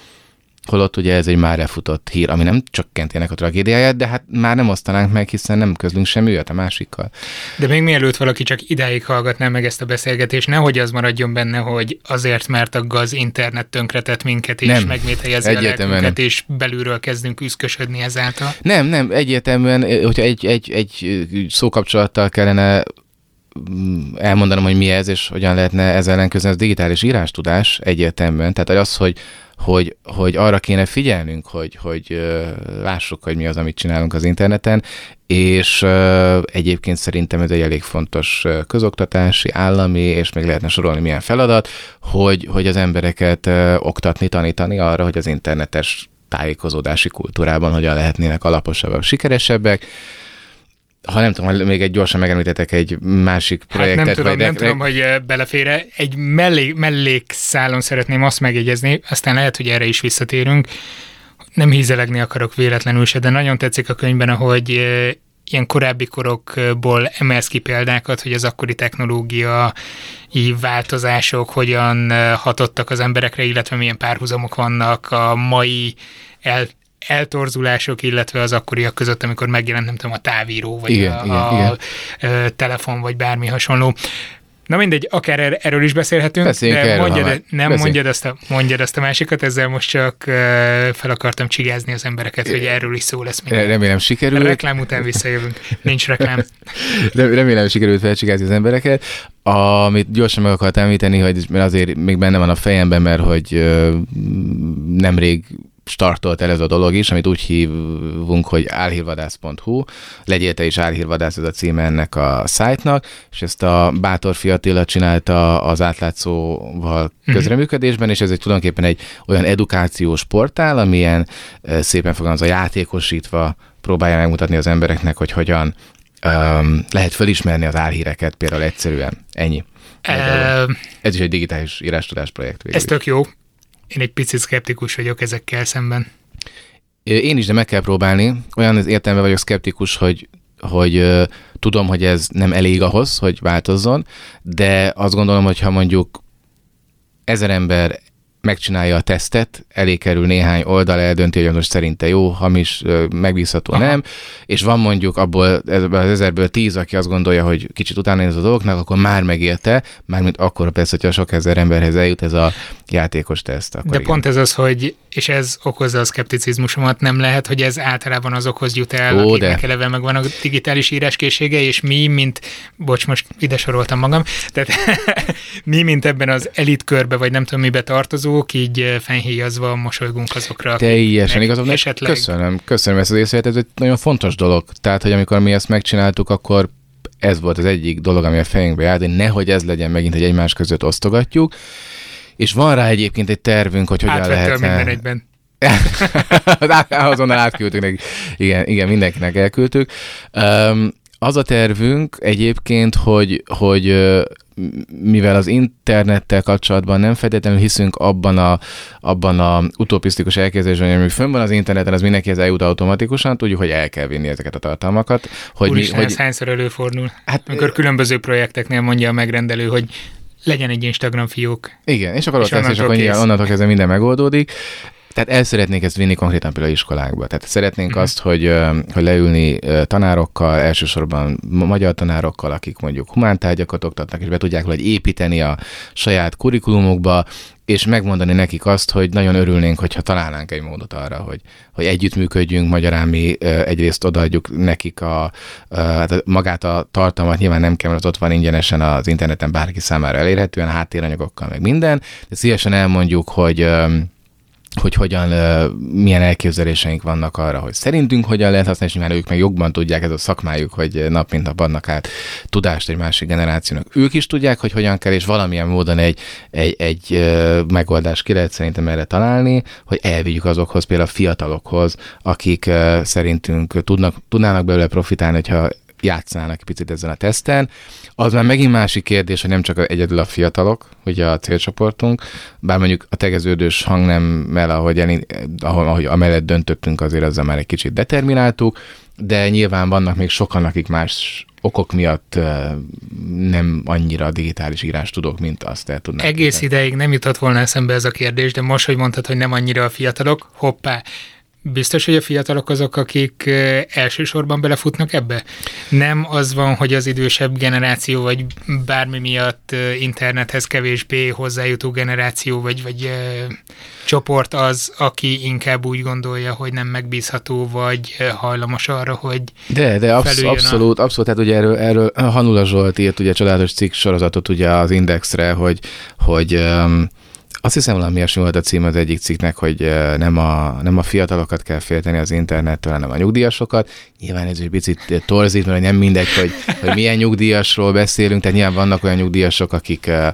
holott ugye ez egy már lefutott hír, ami nem csökkentének a tragédiáját, de hát már nem osztanánk meg, hiszen nem közlünk semmi olyat a másikkal. De még mielőtt valaki csak idáig hallgatná meg ezt a beszélgetést, nehogy az maradjon benne, hogy azért, mert a gaz internet tönkretett minket, és megmételjezi a lelkünket, és belülről kezdünk üszkösödni ezáltal. Nem, nem, egyértelműen, hogyha egy, egy, egy szókapcsolattal kellene elmondanom, hogy mi ez, és hogyan lehetne ezzel ellen közben, ez digitális írástudás egyértelműen, tehát az, hogy Hogy, hogy arra kéne figyelnünk, hogy, hogy lássuk, hogy mi az, amit csinálunk az interneten, és egyébként szerintem ez egy elég fontos közoktatási, állami, és még lehetne sorolni milyen feladat, hogy, hogy az embereket oktatni, tanítani arra, hogy az internetes tájékozódási kultúrában hogyan lehetnének alaposabbak, sikeresebbek. Ha nem tudom, még egy gyorsan megemlítetek egy másik projektet. Hát nem tudom, vagy nem reg- tudom, hogy belefér-e. Egy mellé, mellékszálon szeretném azt megjegyezni, aztán lehet, hogy erre is visszatérünk. Nem hízelegni akarok véletlenül se, de nagyon tetszik a könyvben, ahogy ilyen korábbi korokból emelsz ki példákat, hogy az akkori technológiai változások hogyan hatottak az emberekre, illetve milyen párhuzamok vannak a mai el eltorzulások, illetve az akkoriak között, amikor megjelent, nem tudom, a távíró, vagy igen, a, igen, a igen. telefon, vagy bármi hasonló. Na mindegy, akár erről is beszélhetünk, Beszéljünk de erről, mondjad, nem Beszéljünk. mondjad azt a, mondjad azt a másikat, ezzel most csak fel akartam csigázni az embereket, hogy erről is szó lesz minden. Remélem sikerült. Reklám után visszajövünk. Nincs reklám. Remélem sikerült felcsigázni az embereket. Amit gyorsan meg akartam említeni, hogy azért még benne van a fejemben, mert hogy nemrég startolt el ez a dolog is, amit úgy hívunk, hogy álhírvadász pont hú. Legyél te is álhírvadász, ez a címe ennek a szájtnak, és ezt a Bátorfi Attila csinálta az Átlátszóval közreműködésben, és ez egy tulajdonképpen egy olyan edukációs portál, amilyen szépen fogalmazva játékosítva próbálja megmutatni az embereknek, hogy hogyan um, lehet felismerni az álhíreket, például egyszerűen. Ennyi. Ez is egy digitális írástudás projekt. Ez tök jó. Én egy picit szkeptikus vagyok ezekkel szemben. Én is, de meg kell próbálni. Olyan értelemben vagyok szkeptikus, hogy, hogy uh, tudom, hogy ez nem elég ahhoz, hogy változzon, de azt gondolom, hogy ha mondjuk ezer ember megcsinálja a tesztet, elé kerül néhány oldal, eldönti, hogy most szerinte jó, hamis, megbízható, aha, nem, és van mondjuk abból az ezerből tíz, aki azt gondolja, hogy kicsit utána néz a dolgoknak, akkor már megérte, mármint akkor persze, hogyha sok ezer emberhez eljut ez a játékos teszt. Akkor de igen. Pont ez az, hogy, és ez okozza a szkepticizmusomat, nem lehet, hogy ez általában azokhoz jut el, Ó, akiknek de. eleve megvan a digitális íráskészsége, és mi, mint, bocs, most ide soroltam magam, tehát mi, mint ebben az elitkörbe, vagy nem tudom, mibe tartozó, így fennhéjazva mosolygunk azokra. Teljesen igazad, esetleg... köszönöm, köszönöm ezt az észrevételt, ez egy nagyon fontos dolog. Tehát, hogy amikor mi ezt megcsináltuk, akkor ez volt az egyik dolog, ami a fejünkbe járt, hogy nehogy ez legyen megint, hogy egymás között osztogatjuk, és van rá egyébként egy tervünk, hogy hogyan lehetne... Átvettem minden egyben. Azonnal átküldtük neki. Igen, igen, mindenkinek elküldtük. Um, az a tervünk egyébként, hogy, hogy mivel az internettel kapcsolatban nem feltétlenül hiszünk abban a, abban a utopisztikus elképzelésben, ami fönn van az interneten, az mindenkihez eljut automatikusan, tudjuk, hogy el kell vinni ezeket a tartalmakat. Hogy Úristen, mi, hogy... ez hányszor előfordul? Hát, amikor különböző projekteknél mondja a megrendelő, hogy legyen egy Instagram fiók. Igen, és akkor ott lesz, és akkor onnantól kezdve minden megoldódik. Tehát el szeretnénk ezt vinni konkrétan például iskolákba. Tehát szeretnénk mm-hmm. azt, hogy, hogy leülni tanárokkal, elsősorban magyar tanárokkal, akik mondjuk humántárgyakat oktatnak, és be tudják valahogy építeni a saját kurikulumokba, és megmondani nekik azt, hogy nagyon örülnénk, hogyha találnánk egy módot arra, hogy, hogy együttműködjünk, magyarán mi egyrészt odaadjuk nekik a, a, magát a tartalmat, nyilván nem kell, mert ott van ingyenesen az interneten bárki számára elérhetően, háttéranyagokkal, meg minden, de szívesen elmondjuk, hogy hogy hogyan, milyen elképzeléseink vannak arra, hogy szerintünk hogyan lehet használni, és nyilván ők meg jobban tudják, ez a szakmájuk, hogy nap mint nap adnak át tudást egy másik generációnak. Ők is tudják, hogy hogyan kell, és valamilyen módon egy, egy, egy megoldást ki lehet szerintem erre találni, hogy elvigyük azokhoz, például a fiatalokhoz, akik szerintünk tudnak, tudnának belőle profitálni, hogyha játszanának picit ezen a teszten. Az már megint másik kérdés, hogy nem csak egyedül a fiatalok, ugye a célcsoportunk, bár mondjuk a tegeződős hangnemmel, ahogy, el, ahogy amellett döntöttünk, azért azzal már egy kicsit determináltuk, de nyilván vannak még sokan, akik más okok miatt nem annyira digitális írás tudok, mint azt el tudnám. Egész kérdeni. Ideig nem jutott volna eszembe ez a kérdés, de most, hogy mondtad, hogy nem annyira a fiatalok, hoppá, biztos, hogy a fiatalok azok, akik elsősorban belefutnak ebbe? Nem az van, hogy az idősebb generáció, vagy bármi miatt internethez kevésbé hozzájutó generáció, vagy, vagy ö, csoport az, aki inkább úgy gondolja, hogy nem megbízható, vagy hajlamos arra, hogy De, de absz- abszolút, a... abszolút, tehát ugye erről, erről Hanula Zsolt írt ugye csodálatos cikk sorozatot ugye az Indexre, hogy, hogy öm, azt hiszem, valami esmi volt a cím az egyik cikknek, hogy nem a, nem a fiatalokat kell félteni az internettől, hanem a nyugdíjasokat. Nyilván ez egy picit torzít, mert nem mindegy, hogy, hogy milyen nyugdíjasról beszélünk, tehát nyilván vannak olyan nyugdíjasok, akik uh,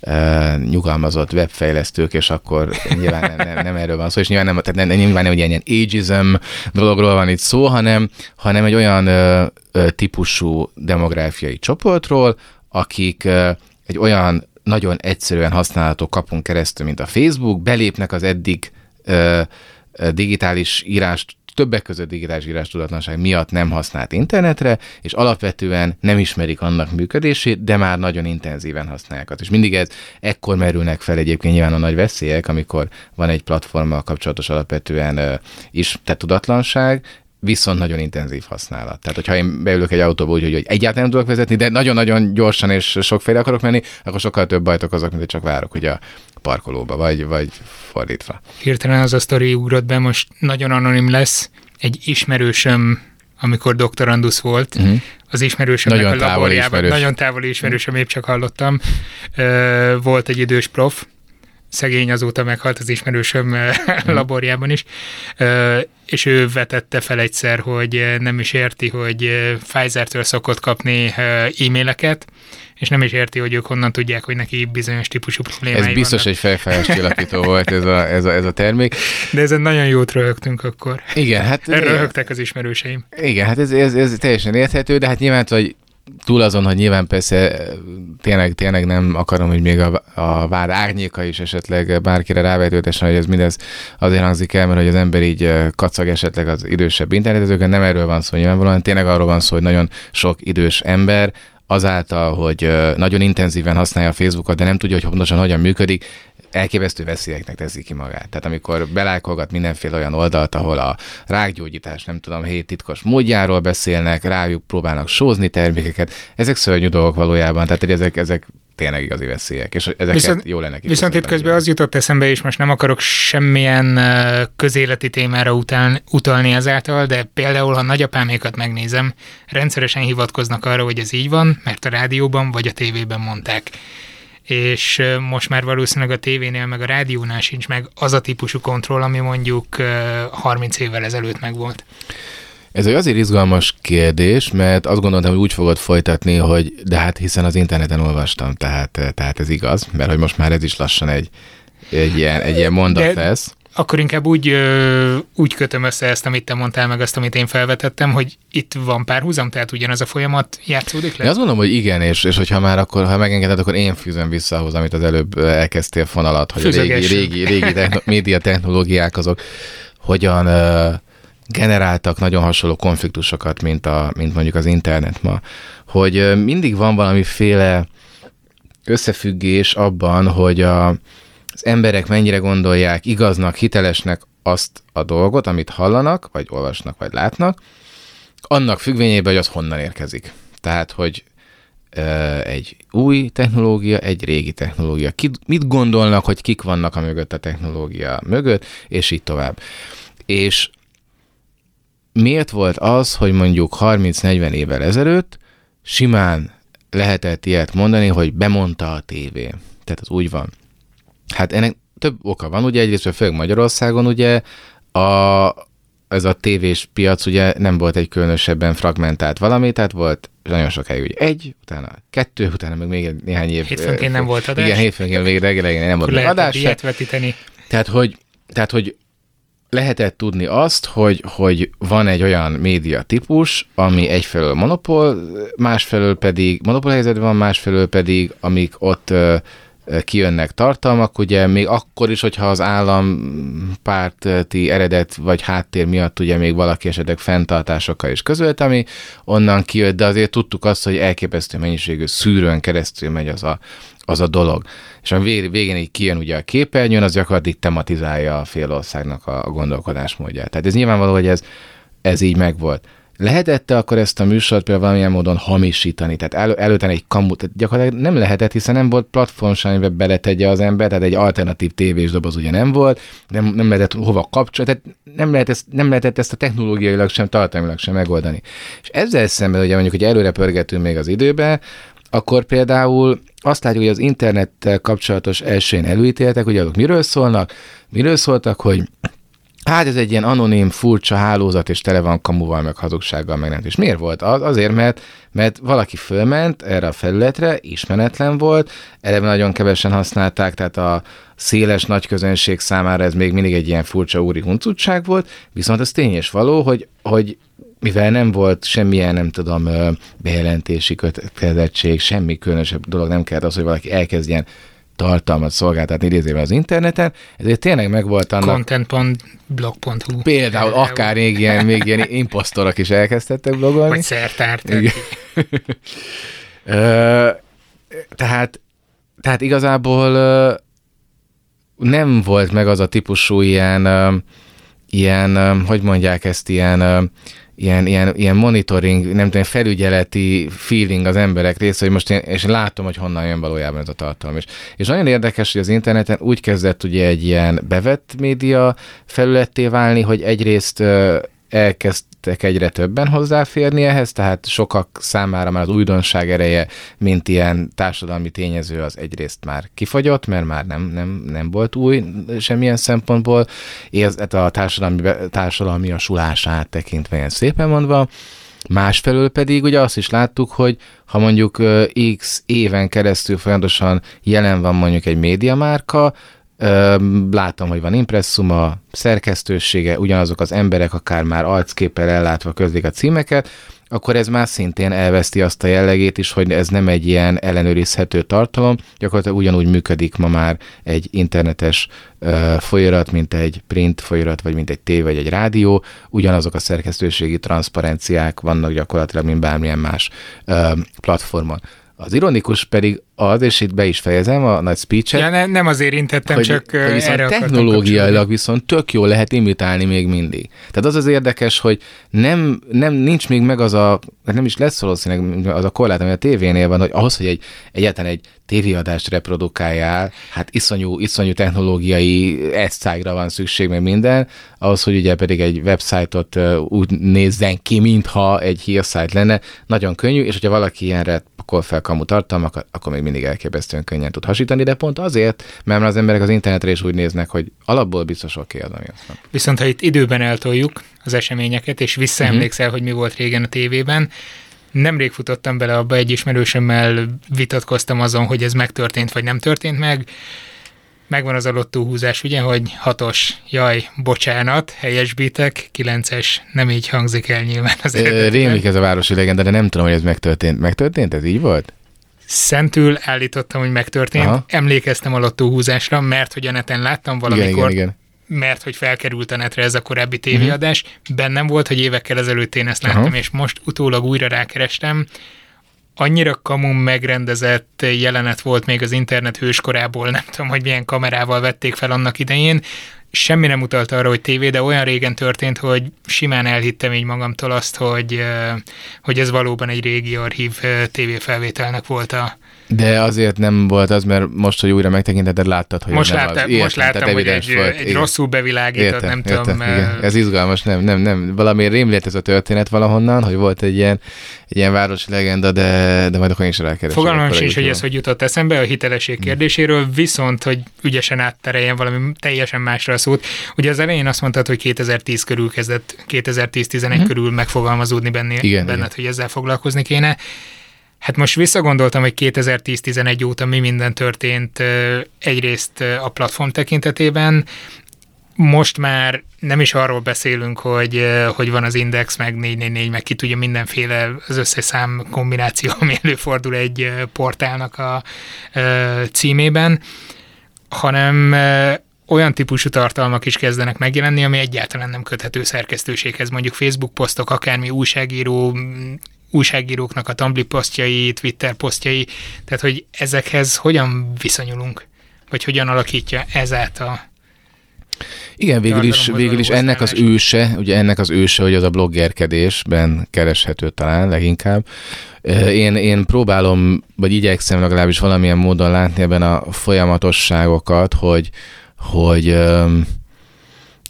uh, nyugalmazott webfejlesztők, és akkor nyilván nem, nem, nem erről van szó, és nyilván nem, tehát nem, nyilván nem egy ilyen ageism dologról van itt szó, hanem, hanem egy olyan uh, típusú demográfiai csoportról, akik uh, egy olyan nagyon egyszerűen használható kapunk keresztül, mint a Facebook, belépnek az eddig ö, ö, digitális írás, többek között digitális írás tudatlanság miatt nem használt internetre, és alapvetően nem ismerik annak működését, de már nagyon intenzíven használják azt. És mindig ez, ekkor merülnek fel egyébként nyilván a nagy veszélyek, amikor van egy platformmal kapcsolatos alapvetően ö, is tehát tudatlanság, viszont nagyon intenzív használat. Tehát, hogyha én beülök egy autóba úgy, hogy egyáltalán nem tudok vezetni, de nagyon-nagyon gyorsan és sokféle akarok menni, akkor sokkal több bajt okozok, mint hogy csak várok ugye a parkolóba, vagy, vagy fordítva. Hirtelen az a sztori ugrott be, most nagyon anonim lesz, egy ismerősöm, amikor doktorandusz volt, uh-huh. az ismerősömnek a laborjában, ismerős. nagyon távoli ismerősöm, épp csak hallottam, volt egy idős prof, szegény azóta meghalt az ismerősöm laborjában is, és ő vetette fel egyszer, hogy nem is érti, hogy Pfizer-től szokott kapni e-maileket, és nem is érti, hogy ők honnan tudják, hogy neki bizonyos típusú problémái vannak. Ez biztos vannak. Egy fejfájás csillapító volt ez a, ez, a, ez a termék. De ezen nagyon jót röhögtünk akkor. Igen, hát... Röhögtek az ismerőseim. Igen, hát ez, ez, ez teljesen érthető, de hát nyilván, hogy túl azon, hogy nyilván persze tényleg, tényleg nem akarom, hogy még a, a vád árnyéka is esetleg bárkire rávetődesen, hogy ez mindez azért hangzik el, mert hogy az ember így kacag esetleg az idősebb internetezőkön, nem erről van szó nyilvánvalóan, tényleg arról van szó, hogy nagyon sok idős ember azáltal, hogy nagyon intenzíven használja a Facebookot, de nem tudja, hogy pontosan hogyan működik, elképesztő veszélyeknek teszi ki magát. Tehát amikor belájkolgat mindenféle olyan oldalt, ahol a rákgyógyítás, nem tudom, hét titkos módjáról beszélnek, rájuk próbálnak sózni termékeket, ezek szörnyű dolgok valójában, tehát ezek, ezek tényleg igazi veszélyek, és ezeket viszont, jó lenne kifejezni. Viszont itt közben az jutott eszembe, és most nem akarok semmilyen közéleti témára után, utalni ezáltal, de például, ha nagyapámékat megnézem, rendszeresen hivatkoznak arra, hogy ez így van, mert a rádióban vagy a tévében mondták. És most már valószínűleg a tévénél meg a rádiónál sincs meg az a típusú kontroll, ami mondjuk harminc évvel ezelőtt megvolt. Ez egy azért izgalmas kérdés, mert azt gondoltam, hogy úgy fogod folytatni, hogy de hát hiszen az interneten olvastam, tehát, tehát ez igaz, mert hogy most már ez is lassan egy, egy, ilyen, egy ilyen mondat de... lesz. Akkor inkább úgy, úgy kötöm össze ezt, amit te mondtál, meg azt, amit én felvetettem, hogy itt van párhuzam, tehát ugyanaz a folyamat játszódik le? Én azt mondom, hogy igen, és, és hogyha már akkor, ha megengeded, akkor én fűzöm vissza ahhoz, amit az előbb elkezdtél fonalat, hogy Füzöges. a régi, régi, régi techn- média technológiák azok hogyan uh, generáltak nagyon hasonló konfliktusokat, mint, a, mint mondjuk az internet ma. Hogy uh, mindig van valamiféle összefüggés abban, hogy a az emberek mennyire gondolják igaznak, hitelesnek azt a dolgot, amit hallanak, vagy olvasnak, vagy látnak, annak függvényében, hogy az honnan érkezik. Tehát, hogy egy új technológia, egy régi technológia. Kit, mit gondolnak, hogy kik vannak a mögött a technológia mögött, és így tovább. És miért volt az, hogy mondjuk harminc-negyven évvel ezelőtt simán lehetett ilyet mondani, hogy bemondta a tévé. Tehát ez úgy van. Hát ennek több oka van, ugye egyrészt, főleg Magyarországon ugye a, ez a tévés piac ugye nem volt egy különösebben fragmentált valami, tehát volt nagyon sokáig ugye egy, utána kettő, utána meg még néhány év. Hétfőnként eh, nem volt adás. Igen, hétfőnként még reggelén nem volt adás. Ilyet vetíteni. Tehát hogy, tehát, hogy lehetett tudni azt, hogy, hogy van egy olyan média típus, ami egyfelől monopól, másfelől pedig monopól helyzetben van, másfelől pedig, amik ott ö, kijönnek tartalmak, ugye még akkor is, hogyha az állampárti eredet vagy háttér miatt ugye még valaki esetleg fenntartásokkal is közölt, ami onnan kijött, de azért tudtuk azt, hogy elképesztő mennyiségű szűrőn keresztül megy az a, az a dolog. És a végén így kijön ugye a képernyőn, az gyakorlatilag tematizálja a fél országnak a gondolkodásmódját. Tehát ez nyilvánvaló, hogy ez, ez így megvolt. Lehetett-e akkor ezt a műsort például valamilyen módon hamisítani? Tehát elő, előtte egy kamut, tehát gyakorlatilag nem lehetett, hiszen nem volt platform, amiben beletegye az ember, tehát egy alternatív tévés doboz ugye nem volt, nem, nem lehetett hova kapcsolni, tehát nem, lehet ezt, nem lehetett ezt a technológiailag sem, tartalmilag sem megoldani. És ezzel szemben, ugye mondjuk, hogy előre pörgetünk még az időbe, akkor például azt látjuk, hogy az internettel kapcsolatos elsőn előítéletek, hogy azok miről szólnak, miről szóltak, hogy hát ez egy ilyen anonim, furcsa hálózat, és tele van kamuval, meg hazugsággal, meg nem. És miért volt az? Azért, mert, mert valaki fölment erre a felületre, ismeretlen volt, eleve nagyon kevesen használták, tehát a széles nagy közönség számára ez még mindig egy ilyen furcsa úri huncutság volt, viszont az tény és való, hogy, hogy mivel nem volt semmilyen, nem tudom, bejelentési kötelezettség, semmi különösebb dolog, nem kellett az, hogy valaki elkezdjen tartalmat szolgáltatni idézőben az interneten, ezért tényleg megvolt annak... content pont blog pont hu Például akár még ilyen, még ilyen imposztorok is elkezdtettek blogolni. Vagy szertárt. tehát, tehát igazából nem volt meg az a típusú ilyen, ilyen hogy mondják ezt, ilyen... Ilyen, ilyen, ilyen monitoring, nem tudom, felügyeleti feeling az emberek része, hogy most én, és látom, hogy honnan jön valójában ez a tartalom is. És nagyon érdekes, hogy az interneten úgy kezdett ugye egy ilyen bevett média felületté válni, hogy egyrészt elkezdtek egyre többen hozzáférni ehhez, tehát sokak számára már az újdonság ereje, mint ilyen társadalmi tényező az egyrészt már kifogyott, mert már nem, nem, nem volt új semmilyen szempontból, ez a társadalmi, társadalmi a sulását tekintve ilyen szépen mondva. Másfelől pedig ugye azt is láttuk, hogy ha mondjuk x éven keresztül folyamatosan jelen van mondjuk egy médiamárka, látom, hogy van impresszuma, szerkesztősége, ugyanazok az emberek akár már arcképpel ellátva közlik a címeket, akkor ez már szintén elveszti azt a jellegét is, hogy ez nem egy ilyen ellenőrizhető tartalom, gyakorlatilag ugyanúgy működik ma már egy internetes uh, folyarat, mint egy print folyarat, vagy mint egy tévé, vagy egy rádió, ugyanazok a szerkesztőségi transzparenciák vannak gyakorlatilag, mint bármilyen más uh, platformon. Az ironikus pedig az, és itt be is fejezem a nagy speech-et. Ja, ne, nem azért intettem, hogy, csak hogy erre viszont technológiailag viszont tök jól lehet imitálni még mindig. Tehát az az érdekes, hogy nem, nem nincs még meg az a, nem is lesz valószínűleg az a korlát, ami a tévénél van, hogy ahhoz, hogy egy, egyáltalán egy tévéadást reprodukáljál, hát iszonyú, iszonyú technológiai eszcágra van szükség, meg minden, ahhoz, hogy ugye pedig egy websájtot úgy nézzen ki, mintha egy hírszájt lenne, nagyon könnyű, és hogyha valaki ilyenre pakol fel kamu tartalmakat, akkor még mindig elképesztően könnyen tud hasítani, de pont azért, mert az emberek az internetre is úgy néznek, hogy alapból biztos oké az, ami ott van. Viszont ha itt időben eltoljuk az eseményeket, és visszaemlékszel, uh-huh. hogy mi volt régen a tévében, nemrég futottam bele abba, egy ismerősömmel vitatkoztam azon, hogy ez megtörtént, vagy nem történt meg. Megvan az a lottóhúzás, ugye, hogy hatos, jaj, bocsánat, helyesbítek, kilences, nem így hangzik el nyilván az eredetben. Rémlik ez a városi legenda, de nem tudom, hogy ez megtörtént. Megtörtént? Ez így volt? Szentül állítottam, hogy megtörtént. Aha. Emlékeztem a lottóhúzásra, mert hogy a neten láttam valamikor, igen, igen, igen. mert hogy felkerült a netre ez a korábbi tévéadás. Uh-huh. Bennem volt, hogy évekkel ezelőtt én ezt láttam, uh-huh. és most utólag újra rákerestem. Annyira kamun megrendezett jelenet volt még az internet hőskorából, nem tudom, hogy milyen kamerával vették fel annak idején. semmi nem utalt arra, hogy tévé, de olyan régen történt, hogy simán elhittem így magamtól azt, hogy, hogy ez valóban egy régi archív tévéfelvételnek volt a... De azért nem volt az, mert most, hogy újra megtekintetted, láttad, hogy most nem látta, az. Értem, most láttam, hogy egy, egy rosszul bevilágított, értem, nem értem, tudom. Igen. Ez izgalmas, nem, nem, nem. Valami rémlét ez a történet valahonnan, hogy volt egy ilyen, egy ilyen városi legenda, de, de majd akkor én is rákeresem. Fogalmam sincs, hogy ez hogy jutott eszembe a hitelesség kérdéséről, viszont, hogy ügyesen áttereljen valami teljesen másra a szót. Ugye az elején azt mondtad, hogy kétezer-tíz körül kezdett, kétezer-tíz tizenegy hmm. körül megfogalmazódni benni, igen, benned, igen. hogy ezzel foglalkozni kéne. Hát most visszagondoltam, hogy kétezer-tíz tizenegy óta mi minden történt egyrészt a platform tekintetében. Most már nem is arról beszélünk, hogy, hogy van az Index, meg négy négy négy, meg ki tudja mindenféle az összes szám kombináció, ami előfordul egy portálnak a címében, hanem olyan típusú tartalmak is kezdenek megjelenni, ami egyáltalán nem köthető szerkesztőséghez. Mondjuk Facebook posztok, akármi újságíró, újságíróknak a Tumblr posztjai, Twitter posztjai, tehát hogy ezekhez hogyan viszonyulunk, vagy hogyan alakítja ez át a... Igen, végül is, végül is ennek az őse, ugye ennek az őse, hogy az a bloggerkedésben kereshető talán leginkább. Én, én próbálom, vagy igyekszem legalábbis valamilyen módon látni ebben a folyamatosságokat, hogy, hogy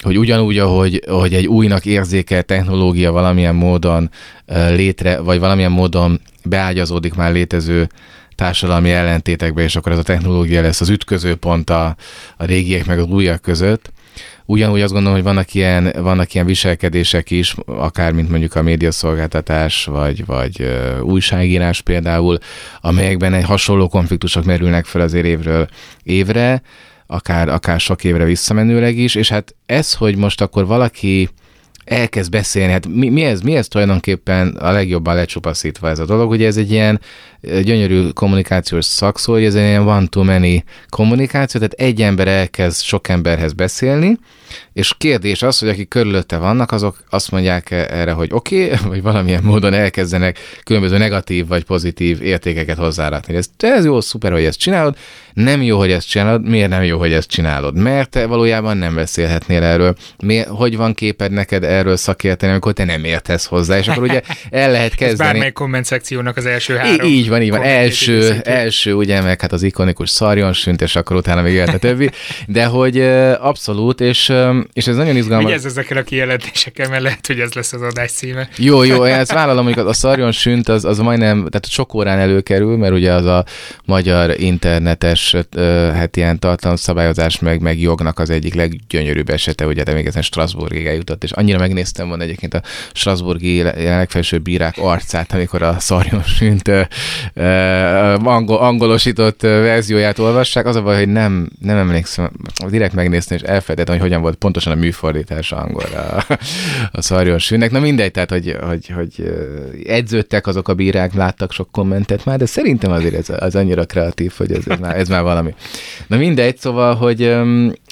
hogy ugyanúgy, ahogy, ahogy egy újnak érzékelt technológia valamilyen módon létre, vagy valamilyen módon beágyazódik már létező társadalmi ellentétekbe, és akkor ez a technológia lesz az ütközőpont a, a régiek meg az újak között. Ugyanúgy azt gondolom, hogy vannak ilyen, vannak ilyen viselkedések is, akár mint mondjuk a médiaszolgáltatás, vagy, vagy újságírás például, amelyekben egy hasonló konfliktusok merülnek fel azért évről évre, Akár, akár sok évre visszamenőleg is, és hát ez, hogy most akkor valaki elkezd beszélni, hát mi, mi, ez, mi ez tulajdonképpen a legjobban lecsupaszítva ez a dolog, ugye ez egy ilyen gyönyörű kommunikációs szakszó, hogy ez egy ilyen one too many kommunikáció, tehát egy ember elkezd sok emberhez beszélni, és kérdés az, hogy akik körülötte vannak, azok azt mondják erre, hogy oké, okay, vagy valamilyen módon elkezdenek különböző negatív vagy pozitív értékeket hozzárakni. Ez, ez jó, szuper, hogy ezt csinálod, nem jó, hogy ezt csinálod, miért nem jó, hogy ezt csinálod? Mert te valójában nem beszélhetnél erről. Miért, hogy van képed neked erről szakérteni, amikor te nem értesz hozzá, és akkor ugye el lehet kezdeni. Bármely komment szekciónak az első három. Így van, így van. Első, első, ugye, meg hát az ikonikus szarjon sünt, és akkor utána még jöhet a többi. De hogy abszolút, és, és ez nagyon izgalmas. Vigyázz ezekkel a kijelentésekkel, mert lehet, hogy ez lesz az adás címe. Jó, jó, ezt vállalom, hogy a szarjon sünt az, az majdnem, tehát sok órán előkerül, mert ugye az a magyar internetes hát ilyen tartalomszabályozás meg, meg jognak az egyik leggyönyörűbb esete, ugye, de még ezen Strasbourgig eljutott, és annyira megnéztem volna egyébként a strasbourgi legfelsőbb bírák arcát, amikor a szarjon sünt angol, angolosított verzióját olvassák. Az a baj, hogy nem, nem emlékszem, direkt megnéztem, és elfelejtettem, hogy hogyan volt pontosan a műfordítás angolra a szarjon sűnnek. Na mindegy, tehát, hogy, hogy, hogy edződtek azok a bírák, láttak sok kommentet már, de szerintem azért ez az annyira kreatív, hogy ez, ez, már, ez már valami. Na mindegy, szóval, hogy,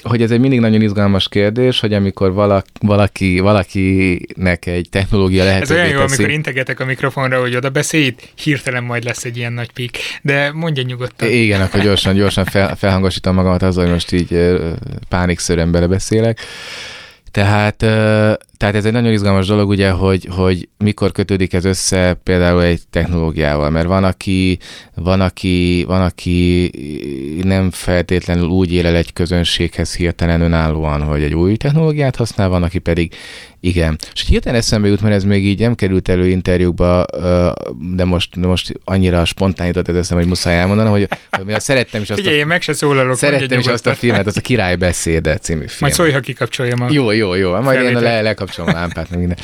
hogy ez egy mindig nagyon izgalmas kérdés, hogy amikor valaki, valaki valakinek egy technológia lehetővé teszi. Ez olyan jó, amikor integetek a mikrofonra, hogy oda beszélj, hirtelen majd lesz egy ilyen nagy pík, de mondja nyugodtan. Igen, akkor gyorsan, gyorsan fel, felhangosítom magamat azzal, hogy most így pánikszörön belebeszélek. Tehát, tehát ez egy nagyon izgalmas dolog, ugye, hogy, hogy mikor kötődik ez össze például egy technológiával, mert van aki, van, aki, van, aki nem feltétlenül úgy él el egy közönséghez hirtelen önállóan, hogy egy új technológiát használ, van, aki pedig igen. És hirtelen eszembe jut, mert ez még így nem került elő interjúkba, de most, de most annyira spontán jutott ez eszembe, hogy muszáj elmondanom, hogy, hogy szerettem is azt Figyelj, a, meg se szólalok, szerettem is azt a filmet, az a Király beszéde című film. Majd szólj, ha kikapcsoljam a... Jó, jó, jó. Majd én le, lekapcsolom a lámpát, meg minden.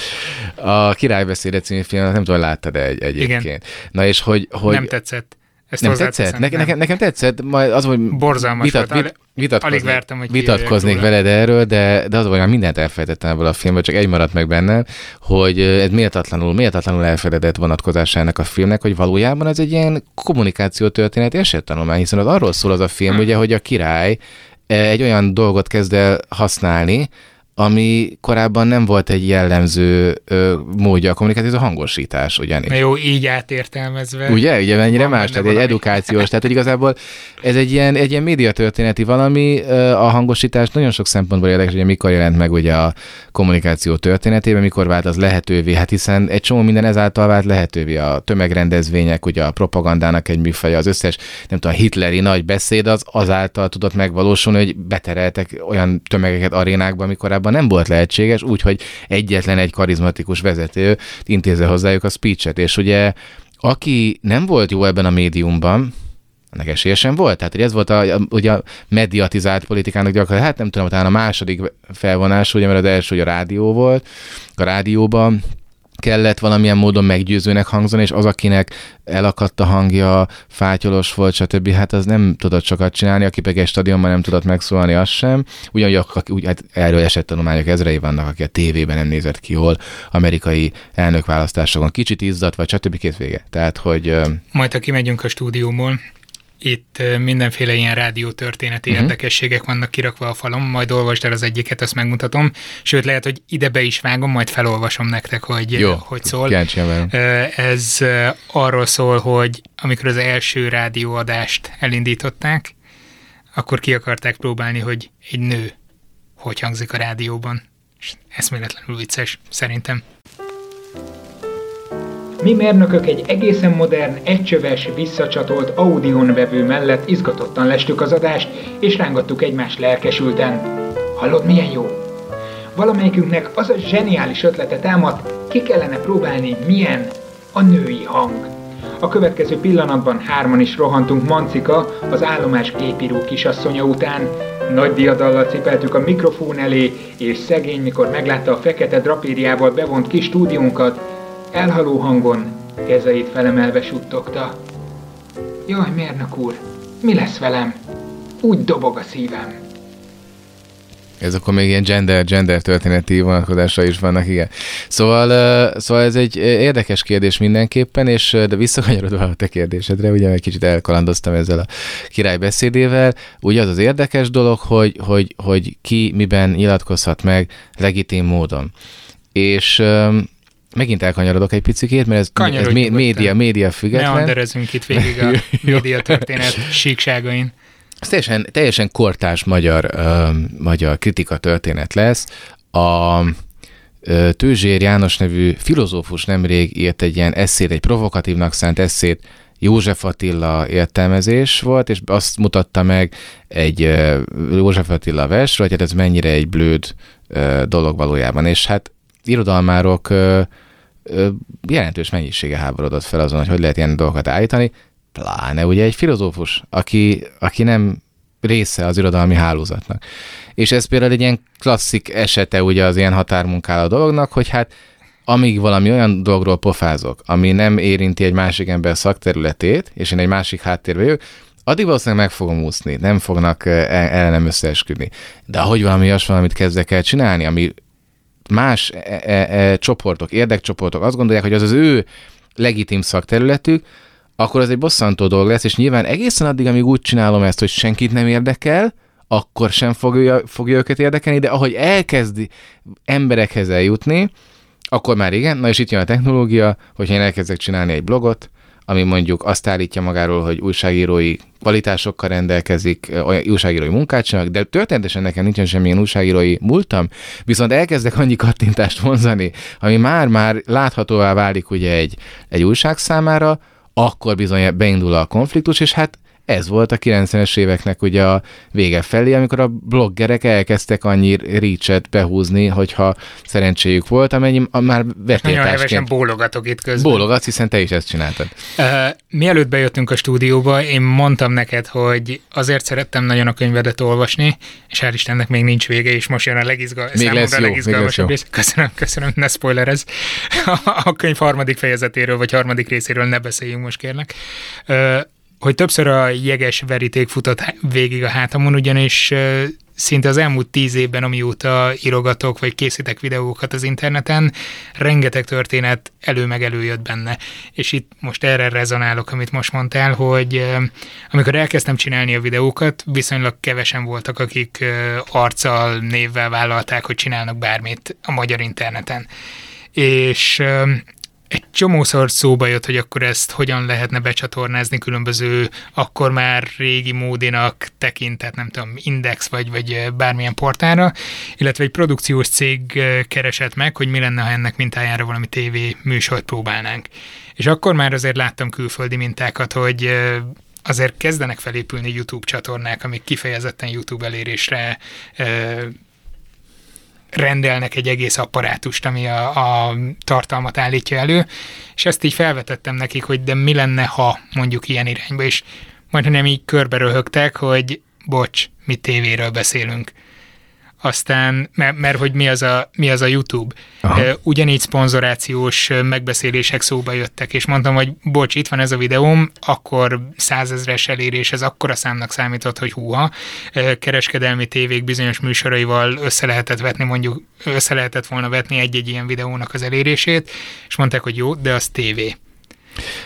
A Király beszéde című film, nem tudom, láttad egy, egyébként. Igen. Na és hogy... hogy... Nem tetszett. Ezt nem tetszett? Nekem, nem. nekem tetszett, majd az, hogy borzalmas vitat, volt. Vit, vitatkoznék, vertem, hogy vitatkoznék veled erről, de, de az, hogy már mindent elfelejtettem ebből a filmből, csak egy maradt meg bennem, hogy ez méltatlanul, méltatlanul elfeledett vonatkozásának a filmnek, hogy valójában ez egy ilyen kommunikációtörténeti esettanulmány, hiszen az arról szól az a film, hmm. ugye, hogy a király egy olyan dolgot kezd el használni, ami korábban nem volt egy jellemző ö, módja a kommunikáció, ez a hangosítás ugyanis. Jó, így átértelmezve. Ugye, ugye mennyire más, tehát valami. Egy edukációs, tehát hogy igazából ez egy ilyen, egy ilyen médiatörténeti valami, a hangosítás nagyon sok szempontból érdekes, hogy mikor jelent meg ugye a kommunikáció történetében, mikor vált az lehetővé, hát hiszen egy csomó minden ezáltal vált lehetővé, a tömegrendezvények, ugye a propagandának egy műfaja, az összes, nem tudom, hitleri nagy beszéd az azáltal tudott megvalósulni, hogy betereltek olyan tömegeket arénákba, amikor nem volt lehetséges, úgyhogy egyetlen egy karizmatikus vezető intézze hozzájuk a speech-et, és ugye aki nem volt jó ebben a médiumban, ennek esélye sem volt, tehát hogy ez volt a, ugye a mediatizált politikának gyakorlatilag, hát nem tudom, talán a második felvonás, ugye, mert az első ugye a rádió volt, a rádióban kellett valamilyen módon meggyőzőnek hangzani, és az, akinek elakadt a hangja, fátyolos volt, stb. Hát az nem tudott sokat csinálni, aki pedig egy stadionban nem tudott megszólalni, az sem. Ugyanúgy, úgy, hát erről esettanulmányok ezrei vannak, aki a tévében nem nézett ki, hol amerikai elnökválasztásokon kicsit izzadt, vagy stb. Két vége. Tehát, hogy... Majd, ha kimegyünk a stúdióból, itt mindenféle ilyen rádiótörténeti uh-huh. érdekességek vannak kirakva a falon, majd olvasd el az egyiket, azt megmutatom. Sőt, lehet, hogy ide be is vágom, majd felolvasom nektek, hogy Jó, hogy szól. Ez arról szól, hogy amikor az első rádióadást elindították, akkor ki akarták próbálni, hogy egy nő hogy hangzik a rádióban. És eszméletlenül vicces, szerintem. Mi mérnökök egy egészen modern, egycsöves, visszacsatolt Audion vevő mellett izgatottan lestük az adást, és rángattuk egymást lelkesülten. Hallod, milyen jó? Valamelyikünknek az a zseniális ötlete támadt, ki kellene próbálni, milyen a női hang. A következő pillanatban hárman is rohantunk Mancika, az állomás gépíró kisasszonya után. Nagy diadallal cipeltük a mikrofón elé, és szegény, mikor meglátta a fekete drapériával bevont kis stúdiónkat, elhaló hangon kezeit felemelve suttogta. Jaj, mérnök úr, mi lesz velem? Úgy dobog a szívem. Ez akkor még ilyen gender, gender történeti vonatkozásra is vannak, igen. Szóval, szóval ez egy érdekes kérdés mindenképpen, és de visszakanyarodva a te kérdésedre, ugye egy kicsit elkalandoztam ezzel a király beszédével, ugye az az érdekes dolog, hogy, hogy, hogy ki miben nyilatkozhat meg legitim módon. És... Megint elkanyarodok egy picikét, mert ez, ez mé- média, média független. Ne anderezünk itt végig a média történet síkságain. Ez teljesen, teljesen kortárs magyar, uh, magyar kritika történet lesz. A uh, Tőzsér János nevű filozófus nemrég írt egy ilyen eszét, egy provokatívnak szánt eszét, József Attila értelmezés volt, és azt mutatta meg egy uh, József Attila versről, hogy hát ez mennyire egy blőd uh, dolog valójában, és hát irodalmárok ö, ö, jelentős mennyisége háborodott fel azon, hogy hogy lehet ilyen dolgokat állítani, pláne ugye egy filozófus, aki, aki nem része az irodalmi hálózatnak. És ez például egy ilyen klasszik esete ugye az ilyen határmunkáló dolognak, hogy hát amíg valami olyan dologról pofázok, ami nem érinti egy másik ember szakterületét, és én egy másik háttérbe jövök, addig valószínűleg meg fogom úszni, nem fognak ellenem összeesküdni. De ahogy valami olyas valamit kezdek el csinálni, ami más e, e, e, csoportok, érdekcsoportok azt gondolják, hogy az az ő legitim szakterületük, akkor az egy bosszantó dolog lesz, és nyilván egészen addig, amíg úgy csinálom ezt, hogy senkit nem érdekel, akkor sem fogja, fogja őket érdekelni, de ahogy elkezdi emberekhez eljutni, akkor már igen, na és itt jön a technológia, hogyha én elkezdek csinálni egy blogot, ami mondjuk azt állítja magáról, hogy újságírói kvalitásokkal rendelkezik, olyan újságírói munkát csinálnak, de történetesen nekem nincsen semmilyen újságírói múltam, viszont elkezdek annyi kattintást vonzani, ami már-már láthatóvá válik ugye egy, egy újság számára, akkor bizony beindul a konfliktus, és hát ez volt a kilencvenes éveknek ugye a vége felé, amikor a bloggerek elkezdtek annyi reach-et behúzni, hogyha szerencséjük volt, amennyi már vetéltásként. Nagyon hevesen bólogatok itt közben. Bólogatsz, hiszen te is ezt csináltad. Uh, mielőtt bejöttünk a stúdióba, én mondtam neked, hogy azért szerettem nagyon a könyvedet olvasni, és hál' Istennek még nincs vége, és most jön a legizgal... még lesz jó, legizgalmasabb rész. Köszönöm, köszönöm, ne spoilerezz. A könyv harmadik fejezetéről, vagy harmadik részéről ne beszéljünk most, kérlek. Uh, hogy többször a jeges veríték futott végig a hátamon, ugyanis szinte az elmúlt tíz évben, amióta írogatok, vagy készítek videókat az interneten, rengeteg történet elő meg előjött benne. És itt most erre rezonálok, amit most mondtál, hogy amikor elkezdtem csinálni a videókat, viszonylag kevesen voltak, akik arccal, névvel vállalták, hogy csinálnak bármit a magyar interneten. És egy csomószor szóba jött, hogy akkor ezt hogyan lehetne becsatornázni különböző, akkor már régi módinak tekintett, nem tudom, Index vagy, vagy bármilyen portálra, illetve egy produkciós cég keresett meg, hogy mi lenne, ha ennek mintájára valami tévé műsort próbálnánk. És akkor már azért láttam külföldi mintákat, hogy azért kezdenek felépülni YouTube csatornák, amik kifejezetten YouTube elérésre rendelnek egy egész apparátust, ami a, a tartalmat állítja elő, és ezt így felvetettem nekik, hogy de mi lenne, ha mondjuk ilyen irányba, és majdnem nem így körbe röhögtek, hogy bocs, mi tévéről beszélünk. Aztán, mert, mert hogy mi az a, mi az a YouTube. Aha. Ugyanígy szponzorációs megbeszélések szóba jöttek, és mondtam, hogy bocs, itt van ez a videóm, akkor százezres elérés, ez akkora számnak számított, hogy húha, kereskedelmi tévék bizonyos műsoraival össze lehetett vetni, mondjuk össze lehetett volna vetni egy-egy ilyen videónak az elérését, és mondták, hogy jó, de az tévé.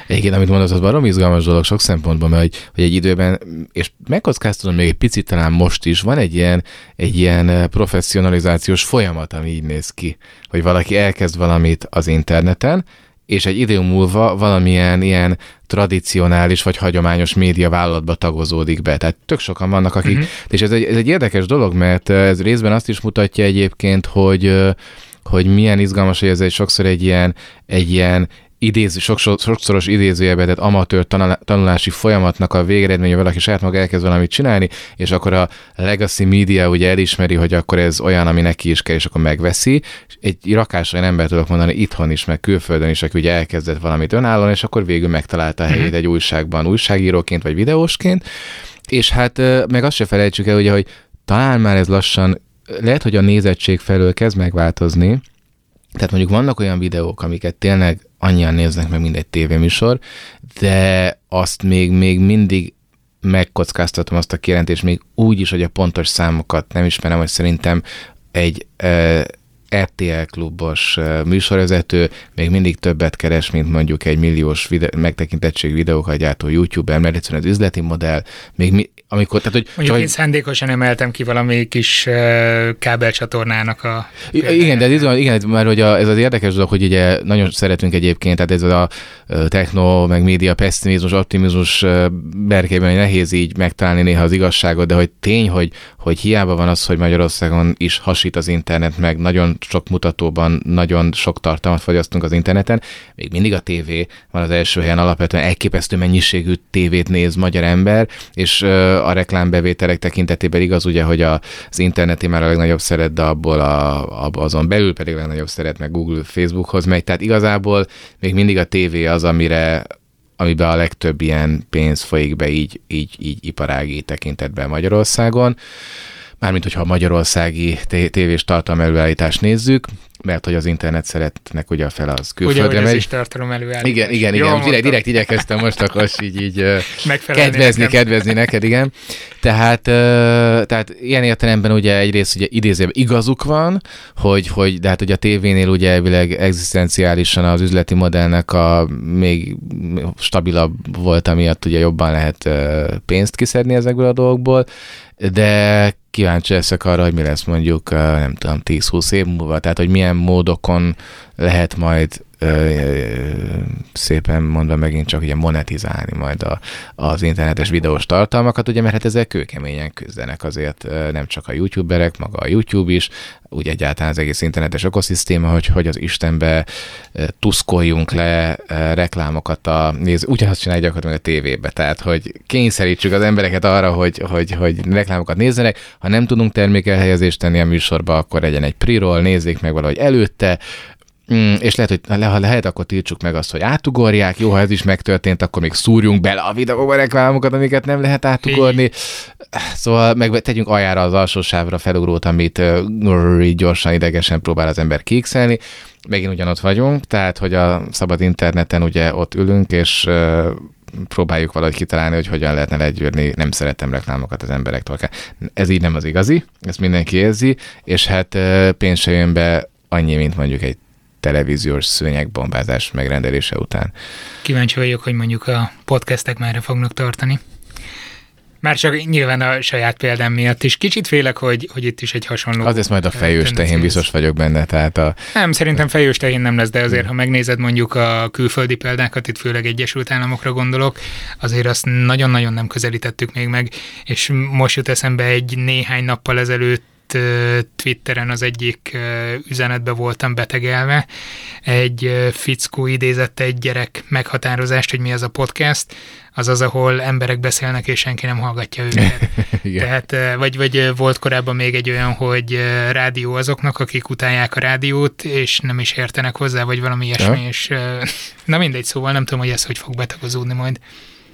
Egyébként, amit mondod, az valami izgalmas dolog sok szempontból, mert hogy, hogy egy időben, és megkockáztatom még egy picit, talán most is, van egy ilyen, egy ilyen professzionalizációs folyamat, ami így néz ki, hogy valaki elkezd valamit az interneten, és egy idő múlva valamilyen ilyen tradicionális vagy hagyományos médiavállalatba tagozódik be. Tehát tök sokan vannak, akik... Mm-hmm. És ez egy, ez egy érdekes dolog, mert ez részben azt is mutatja egyébként, hogy, hogy milyen izgalmas, hogy ez egy sokszor egy ilyen, egy ilyen idéző, sokszor, sokszoros idézőjelben, tehát amatőr tanulási folyamatnak a végeredménye, valaki saját maga elkezd valamit csinálni, és akkor a legacy media ugye elismeri, hogy akkor ez olyan, ami neki is kell, és akkor megveszi. Egy rakásra én ember tudok mondani itthon is, meg külföldön is, aki ugye elkezdett valamit önállóan, és akkor végül megtalálta a helyét egy újságban, újságíróként, vagy videósként. És hát meg azt se felejtsük el, ugye, hogy talán már ez lassan, lehet, hogy a nézettség felől kezd megváltozni. Tehát mondjuk vannak olyan videók, amiket tényleg annyian néznek meg, mint egy tévéműsor, de azt még, még mindig megkockáztatom azt a kijelentést, még úgy is, hogy a pontos számokat nem ismerem, hogy szerintem egy e, er té el klubos e, műsorvezető még mindig többet keres, mint mondjuk egy milliós videó, megtekintettség videókat gyártó YouTube-el, mert egyszerűen az üzleti modell, még mi, amikor... Tehát, hogy mondjuk csak, én szándékosan emeltem ki valami kis uh, kábelcsatornának a... Igen, de ez, igen, mert hogy a, ez az érdekes dolog, hogy ugye nagyon szeretünk egyébként, tehát ez a techno, meg média, pessimizmus, optimizmus berkében nehéz így megtalálni néha az igazságot, de hogy tény, hogy, hogy hiába van az, hogy Magyarországon is hasít az internet, meg nagyon sok mutatóban nagyon sok tartalmat fogyasztunk az interneten, még mindig a tévé van az első helyen, alapvetően elképesztő mennyiségű tévét néz magyar ember, és a reklámbevételek tekintetében igaz ugye, hogy az interneti már a legnagyobb szeret, de abból a, azon belül pedig a legnagyobb szeret, meg Google, Facebookhoz megy, tehát igazából még mindig a tévé az, amire, amiben a legtöbb ilyen pénz folyik be így, így, így iparági tekintetben Magyarországon. Mármint, hogyha a magyarországi té- tévés tartalom előállítást nézzük, mert hogy az internet szeretnek ugye fel az külföldre megy. Ugye, hogy ez is tartalom előállítás. Igen, igen, igen. Direkt, direkt igyekeztem most akkor így, így kedvezni, nekem. kedvezni neked, igen. Tehát, tehát ilyen értelemben ugye egyrészt ugye idézőben igazuk van, hogy, hogy de hát ugye a tévénél ugye elvileg egzisztenciálisan az üzleti modellnek a még stabilabb volt, amiatt ugye jobban lehet pénzt kiszedni ezekből a dolgokból, de kíváncsi leszek arra, hogy mi lesz mondjuk, nem tudom, tíz-húsz év múlva, tehát hogy milyen módokon lehet majd ö, ö, szépen mondva megint csak ugye monetizálni majd a, az internetes videós tartalmakat, ugye, mert hát ezzel kőkeményen küzdenek azért nem csak a youtuberek, maga a YouTube is, úgy egyáltalán az egész internetes ökoszisztéma, hogy, hogy az Istenbe tuszkoljunk le reklámokat, a, néz, ugyanazt csinálják gyakorlatilag a tévébe, tehát hogy kényszerítsük az embereket arra, hogy, hogy, hogy reklámokat nézzenek, ha nem tudunk termékelhelyezést tenni a műsorba, akkor legyen egy pre-roll, nézzék meg valahogy előtte, Mm, és lehet, hogy ha lehet, akkor tiltsuk meg azt, hogy átugorják, jó, ha ez is megtörtént, akkor még szúrjunk bele a videóba reklámokat, amiket nem lehet átugorni. Szóval meg tegyünk aljára az alsó sávra felugrót, amit uh, gyorsan, idegesen próbál az ember kiixelni. Megint ugyanott vagyunk, tehát, hogy a szabad interneten ugye ott ülünk, és uh, próbáljuk valahogy kitalálni, hogy hogyan lehetne legyűrni, nem szeretem reklámokat az emberektől. Ez így nem az igazi, ezt mindenki érzi, és hát pénz se jön be annyi, mint mondjuk egy televíziós szőnyegbombázás megrendelése után. Kíváncsi vagyok, hogy mondjuk a podcastek merre fognak tartani. Már csak nyilván a saját példám miatt is. Kicsit félek, hogy, hogy itt is egy hasonló... Azért majd a fejős tehén, biztos vagyok benne. Tehát a... Nem, szerintem fejős tehén nem lesz, de azért, ha megnézed mondjuk a külföldi példákat, itt főleg Egyesült Államokra gondolok, azért azt nagyon-nagyon nem közelítettük még meg, és most jut eszembe egy néhány nappal ezelőtt Twitteren az egyik üzenetbe voltam betegelve. Egy fickó idézett egy gyerek meghatározást, hogy mi az a podcast, azaz, ahol emberek beszélnek, és senki nem hallgatja őket. Tehát, vagy, vagy volt korábban még egy olyan, hogy rádió azoknak, akik utálják a rádiót, és nem is értenek hozzá, vagy valami ilyesmi, ja. És na mindegy, szóval nem tudom, hogy ez hogy fog betagozódni majd.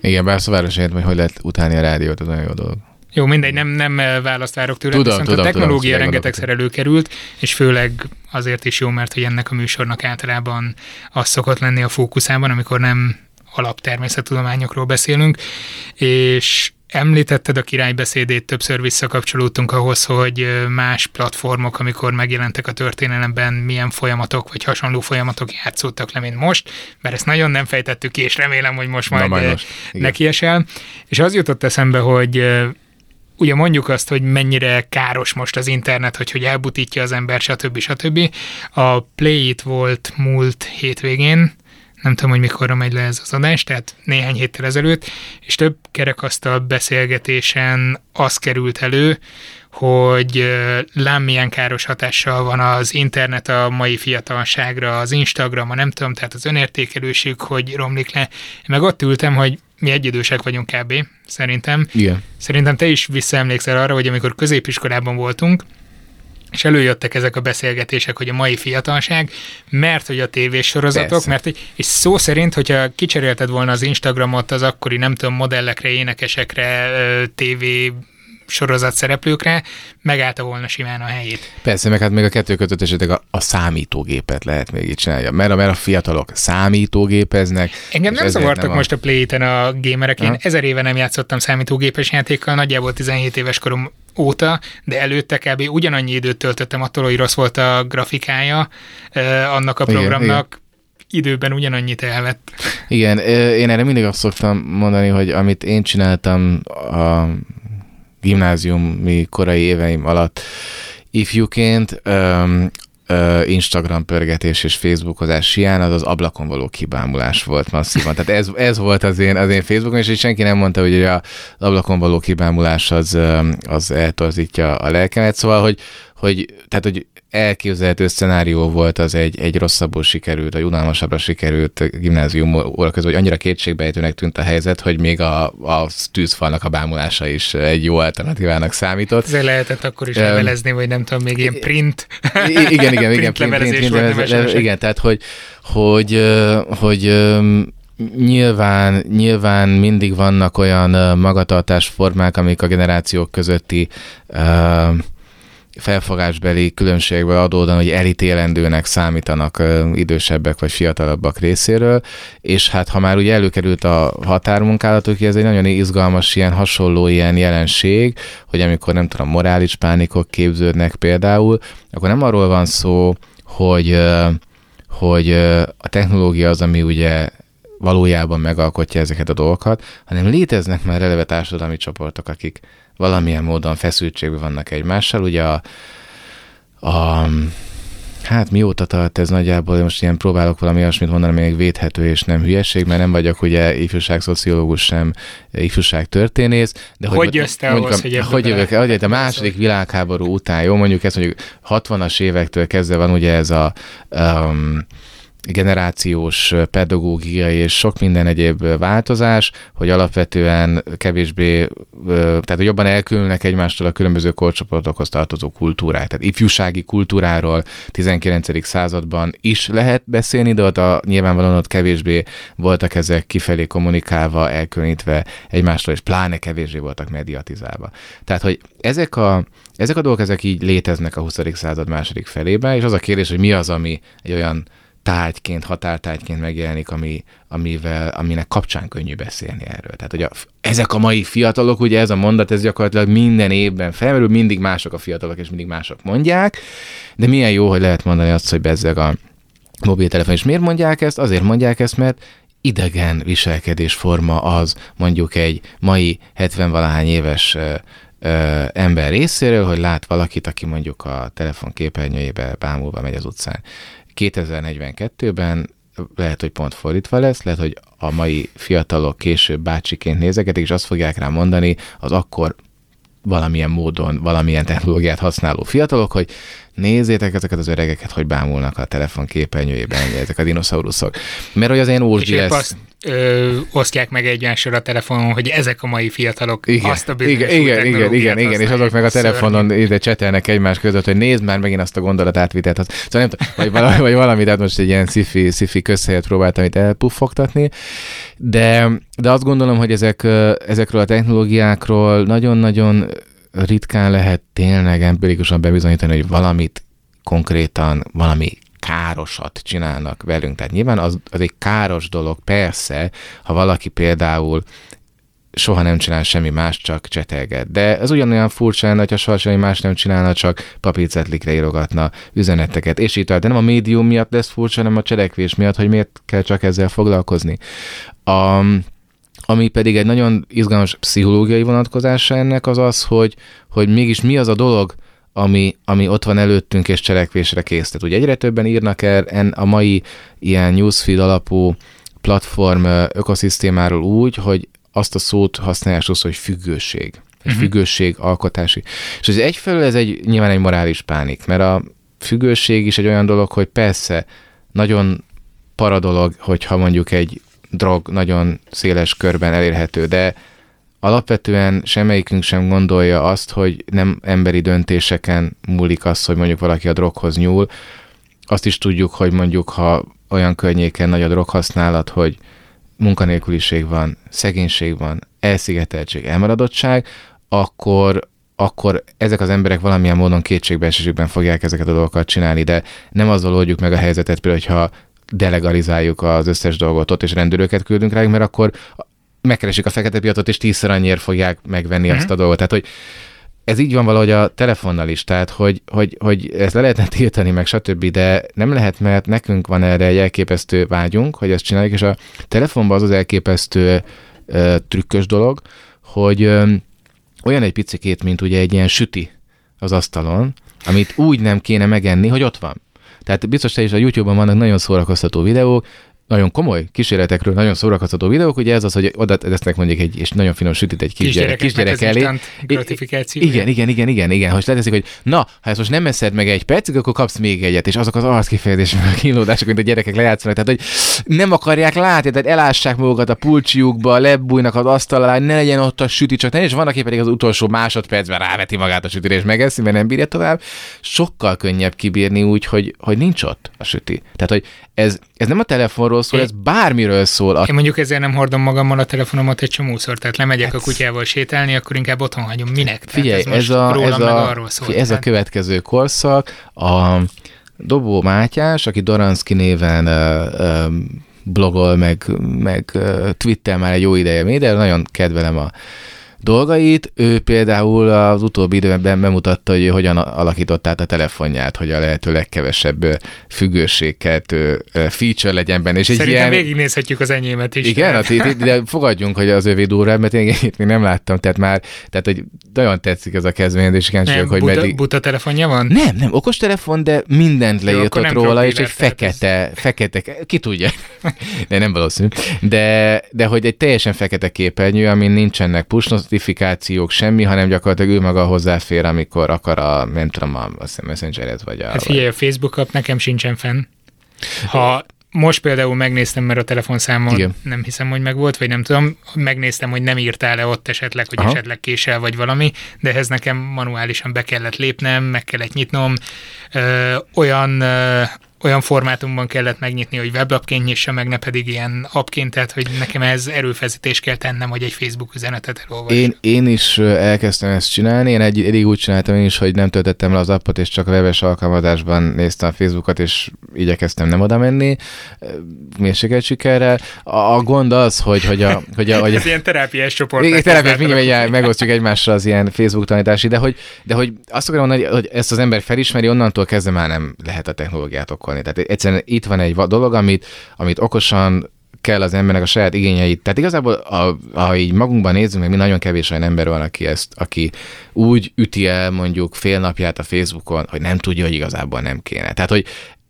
Igen, bár szóval értem, hogy hogy lehet utálni a rádiót, az nagyon jó dolog. Jó, mindegy, nem, nem választ várok tőle, viszont tudom, a technológia tudom, rengetegszer előkerült, és főleg azért is jó, mert hogy ennek a műsornak általában az szokott lenni a fókuszában, amikor nem alaptermészettudományokról beszélünk, és említetted a királybeszédét, többször visszakapcsolódtunk ahhoz, hogy más platformok, amikor megjelentek a történelemben, milyen folyamatok, vagy hasonló folyamatok játszódtak le, mint most, mert ezt nagyon nem fejtettük ki, és remélem, hogy most majd, majd most. nekiesel. És az jutott eszembe, hogy ugye mondjuk azt, hogy mennyire káros most az internet, hogy, hogy elbutítja az ember, stb. stb. A Play It volt múlt hétvégén, nem tudom, hogy mikorra megy le ez az adás, tehát néhány héttel ezelőtt, és több kerekasztal beszélgetésen az került elő, hogy lám milyen káros hatással van az internet a mai fiatalságra, az Instagram, a nem tudom, tehát az önértékelőség, hogy romlik le. Meg ott ültem, hogy mi egyidősek vagyunk kb. Szerintem. Igen. Szerintem te is visszaemlékszel arra, hogy amikor középiskolában voltunk, és előjöttek ezek a beszélgetések, hogy a mai fiatalság, mert hogy a tévésorozatok, Persze. mert egy, és szó szerint, hogyha kicserélted volna az Instagramot az akkori, nem tudom, modellekre, énekesekre, tévé sorozat szereplőkre, megállta volna simán a helyét. Persze, meg hát még a kettő kötött esetleg a, a számítógépet lehet még így csinálja, mert, mert a fiatalok számítógépeznek. Engem nem zavartak most a Play-ten a gémerek, én ezer éve nem játszottam számítógépes játékkal, nagyjából tizenhét éves korom óta, de előtte kb. Ugyanannyi időt töltöttem attól, hogy rossz volt a grafikája eh, annak a programnak, igen, időben ugyanannyit elvett. Igen, én erre mindig azt szoktam mondani, hogy amit én csináltam a gimnáziumi korai éveim alatt ifjúként, um, uh, Instagram pörgetés és Facebookozás hiány, az az ablakon való kibámulás volt masszívan. Tehát ez, ez volt az én, az én Facebookon, és senki nem mondta, hogy az ablakon való kibámulás az, az eltorzítja a lelkemet. Szóval, hogy, hogy, tehát, hogy elképzelhető szenárió volt az egy, egy rosszabbul sikerült, vagy unalmasabbra sikerült gimnázium óra közben, hogy annyira kétségbejtőnek tűnt a helyzet, hogy még a, a tűzfalnak a bámulása is egy jó alternatívának számított. Ez lehetett akkor is levelezni, vagy nem tudom, még ilyen print. Igen, igen, igen. Print levelezés volt. Igen, tehát, hogy, hogy, hogy nyilván, nyilván mindig vannak olyan magatartásformák, amik a generációk közötti felfogásbeli különbségből adódóan, hogy elítélendőnek számítanak idősebbek vagy fiatalabbak részéről, és hát ha már ugye előkerült a határmunkálatok, ez egy nagyon izgalmas ilyen hasonló ilyen jelenség, hogy amikor nem tudom, morális pánikok képződnek például, akkor nem arról van szó, hogy, hogy a technológia az, ami ugye valójában megalkotja ezeket a dolgokat, hanem léteznek már eleve társadalmi csoportok, akik valamilyen módon feszültségben vannak egymással. Ugye a, a hát mióta tart ez nagyjából, most ilyen próbálok valami olyasmit mondani, még védhető és nem hülyeség, mert nem vagyok ugye ifjúságszociológus sem, ifjúságtörténész. De hogy, hogy jössz te ahhoz, hogy ebből jövök el? Hogy a második világháború után, jó, mondjuk ez mondjuk hatvanas évektől kezdve van ugye ez a... Um, generációs, pedagógiai és sok minden egyéb változás, hogy alapvetően kevésbé, tehát hogy jobban elkülönülnek egymástól a különböző korcsoportokhoz tartozó kultúrák. Tehát ifjúsági kultúráról tizenkilencedik században is lehet beszélni, de ott a, nyilvánvalóan ott kevésbé voltak ezek kifelé kommunikálva, elkülönítve egymástól, és pláne kevésbé voltak mediatizálva. Tehát, hogy ezek a ezek a dolgok, ezek így léteznek a huszadik század második felében, és az a kérdés, hogy mi az, ami egy olyan tárgyként, határtárgyként megjelenik, ami, amivel, aminek kapcsán könnyű beszélni erről. Tehát, hogy a, ezek a mai fiatalok, ugye ez a mondat, ez gyakorlatilag minden évben felmerül, mindig mások a fiatalok, és mindig mások mondják, de milyen jó, hogy lehet mondani azt, hogy bezzeg a mobiltelefon. És miért mondják ezt? Azért mondják ezt, mert idegen viselkedésforma az mondjuk egy mai hetvenvalahány éves ö, ö, ember részéről, hogy lát valakit, aki mondjuk a telefon képernyőjébe bámulva megy az utcán. kétezer-negyvenkettőben lehet, hogy pont fordítva lesz, lehet, hogy a mai fiatalok később bácsiként nézegetik, és azt fogják rá mondani az akkor valamilyen módon, valamilyen technológiát használó fiatalok, hogy nézzétek ezeket az öregeket, hogy bámulnak a telefon képernyőjében, ezek a dinoszauruszok. Mert hogy az én ózsdi lesz. Azt ö, osztják meg egymásra a telefonon, hogy ezek a mai fiatalok igen, azt a bizonyos igen, igen, igen, igen, igen, és azok meg a telefonon ide csetelnek egymás között, hogy nézd már megint azt a gondolatátvitelt. Szóval nem tudom, vagy valami, vagy valami, tehát most egy ilyen sci-fi, sci-fi közhelyet próbáltam itt elpuffogtatni, de, de azt gondolom, hogy ezek, ezekről a technológiákról nagyon-nagyon ritkán lehet tényleg empirikusan bebizonyítani, hogy valamit konkrétan, valami károsat csinálnak velünk. Tehát nyilván az, az egy káros dolog, persze, ha valaki például soha nem csinál semmi más, csak csetelget. De ez ugyanolyan furcsa lenne, hogyha soha semmi más nem csinálna, csak papírcetlikre írogatna üzeneteket, és így tovább. De nem a médium miatt lesz furcsa, hanem a cselekvés miatt, hogy miért kell csak ezzel foglalkozni. A... Ami pedig egy nagyon izgalmas pszichológiai vonatkozása ennek az az, hogy, hogy mégis mi az a dolog, ami, ami ott van előttünk és cselekvésre késztet. Ugye egyre többen írnak el a mai ilyen newsfeed alapú platform ökoszisztémáról úgy, hogy azt a szót használják sokszor, hogy függőség. Uh-huh. Függőség, alkotási. És az egyfelől ez egy, nyilván egy morális pánik, mert a függőség is egy olyan dolog, hogy persze nagyon para dolog, hogyha mondjuk egy drog nagyon széles körben elérhető, de alapvetően semmelyikünk sem gondolja azt, hogy nem emberi döntéseken múlik az, hogy mondjuk valaki a droghoz nyúl. Azt is tudjuk, hogy mondjuk, ha olyan környéken nagy a droghasználat, hogy munkanélküliség van, szegénység van, elszigeteltség, elmaradottság, akkor, akkor ezek az emberek valamilyen módon kétségbeesésükben fogják ezeket a dolgokat csinálni, de nem azzal oldjuk meg a helyzetet, például, hogyha delegalizáljuk az összes dolgot ott, és rendőröket küldünk rájuk, mert akkor megkeresik a fekete piacot, és tízszer annyiért fogják megvenni mm-hmm. azt a dolgot. Tehát, hogy ez így van valahogy a telefonnal is, tehát, hogy, hogy, hogy ezt le lehetne tiltani, meg stb., de nem lehet, mert nekünk van erre egy elképesztő vágyunk, hogy ezt csináljuk, és a telefonban az az elképesztő ö, trükkös dolog, hogy ö, olyan egy picikét, mint ugye egy ilyen süti az asztalon, amit úgy nem kéne megenni, hogy ott van. Tehát biztos te is a YouTube-on vannak nagyon szórakoztató videók, nagyon komoly kísérletekről nagyon szórakoztató videók, ugye ez az, hogy oda tesznek mondjuk egy, és nagyon finom sütit egy kisgyerek, kisgyerek elé. Gratifikáció. Igen, igen, igen, igen, igen. Hogy leteszik, hogy na, ha ezt most nem eszed meg egy percig, akkor kapsz még egyet, és azok az arckifejezések, a kínlódások, mint a gyerekek lejátszanak, tehát hogy nem akarják látni, tehát elássák magukat a pulcsiukba, lebújnak az asztal alá, ne legyen ott a süti, csak ne, és van, aki pedig az utolsó másodpercben ráveti magát a sütire, és megeszi, mert nem bírja tovább. Sokkal könnyebb kibírni úgy, hogy, hogy nincs ott a süti. Tehát, hogy ez, ez nem a telefonról szól, ez bármiről szól. A... Én mondjuk ezért nem hordom magammal a telefonomat egy csomószor, tehát lemegyek hát... a kutyával sétálni, akkor inkább otthon hagyom. Minek? Figyelj, ez, ez, a, ez, a, arról szól, figyelj, ez a következő korszak. A Dobó Mátyás, aki Doranszki néven ö, ö, blogol, meg, meg twittel már egy jó ideje média, nagyon kedvelem a dolgait. Ő például az utóbbi időben bemutatta, hogy hogyan alakított át a telefonját, hogy a lehető legkevesebb függőségkeltő feature legyen benne. És szerintem ilyen... végignézhetjük az enyémet is. Igen, de fogadjunk, hogy az övé durvább, mert én itt még nem láttam, tehát már, tehát hogy nagyon tetszik ez a kezdeményezés, nem, hogy buta, meddig... buta telefonja van? Nem, nem, okostelefon, de mindent leírtott róla, és egy fekete, fekete, ki tudja, de nem valószínű, de, de hogy egy teljesen fekete képernyő, amin nincsenek push notifikációk, semmi, hanem gyakorlatilag ő maga hozzáfér, amikor akar a, nem tudom, a Messengerhez vagy a... Hát figyelj, a Facebook app nekem sincsen fenn. Ha most például megnéztem, mert a telefonszámon igen. nem hiszem, hogy megvolt, vagy nem tudom, megnéztem, hogy nem írtál-e ott esetleg, hogy aha. esetleg késel, vagy valami, de ehhez nekem manuálisan be kellett lépnem, meg kellett nyitnom. Ö, olyan... Ö, olyan formátumban kellett megnyitni, hogy weblapként nyissa meg, ne pedig ilyen appként, tehát hogy nekem ez erőfeszítés kell tennem, hogy egy Facebook üzenetet elolvasok. Én, én is elkezdtem ezt csinálni, én egy, eddig úgy csináltam én is, hogy nem töltöttem le az appot, és csak webes alkalmazásban néztem a Facebookot, és igyekeztem nem oda menni, mérsékelt sikerrel. A, a gond az, hogy... hogy, a, hogy, a, hogy ez ilyen terápiás csoport. Még terápiás, mindjárt megosztjuk egymással az ilyen Facebook tanítási, de hogy, de hogy azt akarom mondani, hogy ezt az ember felismeri, onnantól kezdve már nem lehet a technológiát okolni. Tehát egyszerűen itt van egy dolog, amit, amit okosan kell az embernek a saját igényeit. Tehát igazából, a, ha így magunkban nézzünk, meg mi nagyon kevés olyan ember van, aki, ezt, aki úgy üti el mondjuk fél napját a Facebookon, hogy nem tudja, hogy igazából nem kéne. Tehát, hogy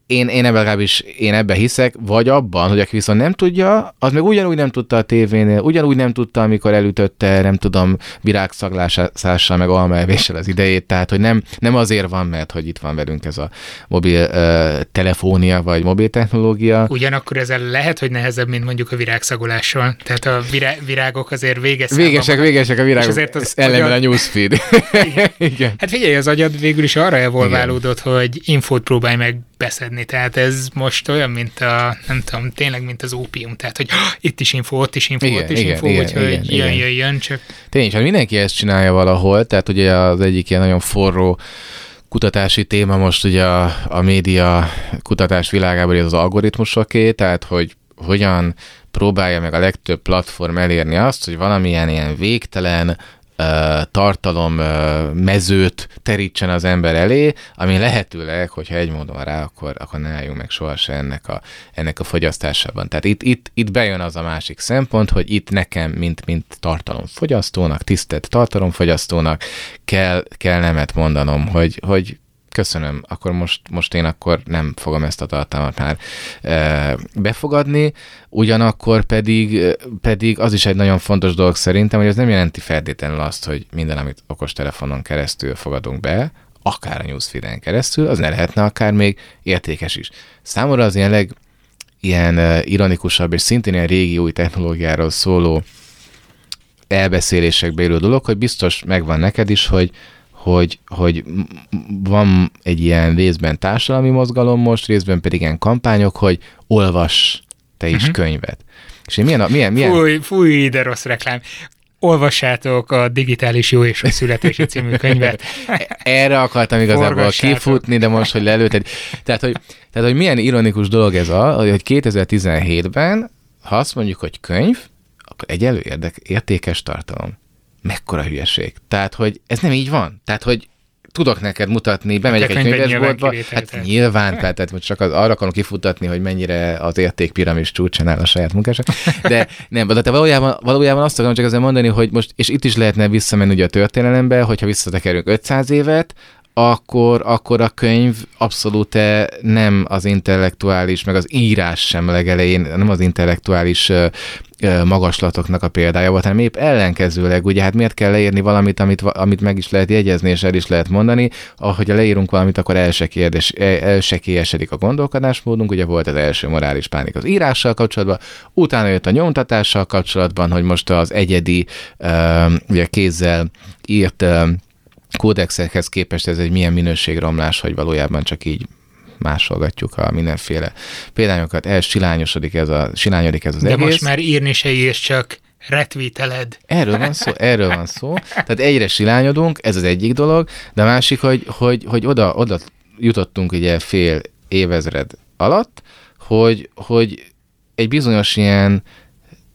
Én, én ebben legalábbis én ebben hiszek, vagy abban, hogy aki viszont nem tudja, az meg ugyanúgy nem tudta a tévénél, ugyanúgy nem tudta, amikor elütötte, nem tudom, virágszaglásással, meg almaevéssel az idejét, tehát hogy nem, nem azért van, mert hogy itt van velünk ez a mobil uh, telefónia, vagy mobil technológia. Ugyanakkor ezzel lehet, hogy nehezebb, mint mondjuk a virágszagolással. Tehát a virá- virágok azért véges Végesek, végesek a virágok, az ellenben agyad... a newsfeed. Igen. Igen. Hát figyelj, az agyad végül is arra evolválódott, hogy infót próbálj meg beszedni. Tehát ez most olyan, mint a, nem tudom, tényleg, mint az ópium. Tehát, hogy oh, itt is info, ott is info, igen, ott is igen, info, úgyhogy jön, jön, jön, csak... Tényleg, hát mindenki ezt csinálja valahol, tehát ugye az egyik ilyen nagyon forró kutatási téma most ugye a, a média kutatás világában az algoritmusoké, tehát, hogy hogyan próbálja meg a legtöbb platform elérni azt, hogy valamilyen ilyen végtelen tartalom mezőt terítsen az ember elé, ami lehetőleg, hogyha egy módon van rá, akkor, akkor ne álljunk meg sohasem ennek a, ennek a fogyasztásában. Tehát itt, itt, itt bejön az a másik szempont, hogy itt nekem, mint, mint tartalomfogyasztónak, tisztelt tartalomfogyasztónak kell, kell nemet mondanom, hogy, hogy köszönöm, akkor most, most én akkor nem fogom ezt a tartalmat már e, befogadni, ugyanakkor pedig, pedig az is egy nagyon fontos dolog szerintem, hogy ez nem jelenti feltétlenül azt, hogy minden, amit okostelefonon keresztül fogadunk be, akár a newsfeeden keresztül, az ne lehetne akár még értékes is. Számomra az ilyen, leg, ilyen ironikusabb és szintén ilyen régi új technológiáról szóló elbeszélésekbe élő dolog, hogy biztos megvan neked is, hogy Hogy, hogy van egy ilyen részben társadalmi mozgalom most, részben pedig ilyen kampányok, hogy olvass te is uh-huh. könyvet. És én milyen... milyen, milyen... Fúj, fúj, de rossz reklám. Olvassátok a Digitális Jó és Rossz Születése című könyvet. Erre akartam igazából kifutni, de most, hogy lelőtted. Tehát hogy, tehát, hogy milyen ironikus dolog ez a, hogy kétezer-tizenhétben, ha azt mondjuk, hogy könyv, akkor egyelő érdek, értékes tartalom. Mekkora hülyeség. Tehát, hogy ez nem így van. Tehát, hogy tudok neked mutatni, bemegyek egy könyvesboltba, hát nyilván, tehát most csak az, arra akarom kifutatni, hogy mennyire az értékpiramis csúcsán áll a saját munkásság, de nem, de te valójában, valójában azt akarom csak ezzel mondani, hogy most, és itt is lehetne visszamenni ugye a történelembe, hogyha visszatekerünk ötszáz évet, akkor, akkor a könyv abszolút nem az intellektuális, meg az írás sem legelején, nem az intellektuális magaslatoknak a példája volt, hanem épp ellenkezőleg, ugye hát miért kell leírni valamit, amit, amit meg is lehet jegyezni, és el is lehet mondani, ahogy leírunk valamit, akkor elsekélyesedik a gondolkodásmódunk, ugye volt az első morális pánik az írással kapcsolatban, utána jött a nyomtatással kapcsolatban, hogy most az egyedi ugye kézzel írt kódexekhez képest ez egy milyen minőségromlás, hogy valójában csak így másolgatjuk a mindenféle példányokat, elsilányosodik ez a, silányodik ez az de egész. De most már írni se írsz, csak retweeteled. Erről van szó, erről van szó. Tehát egyre silányodunk, ez az egyik dolog, de a másik, hogy, hogy, hogy oda, oda jutottunk ugye fél évezred alatt, hogy, hogy egy bizonyos ilyen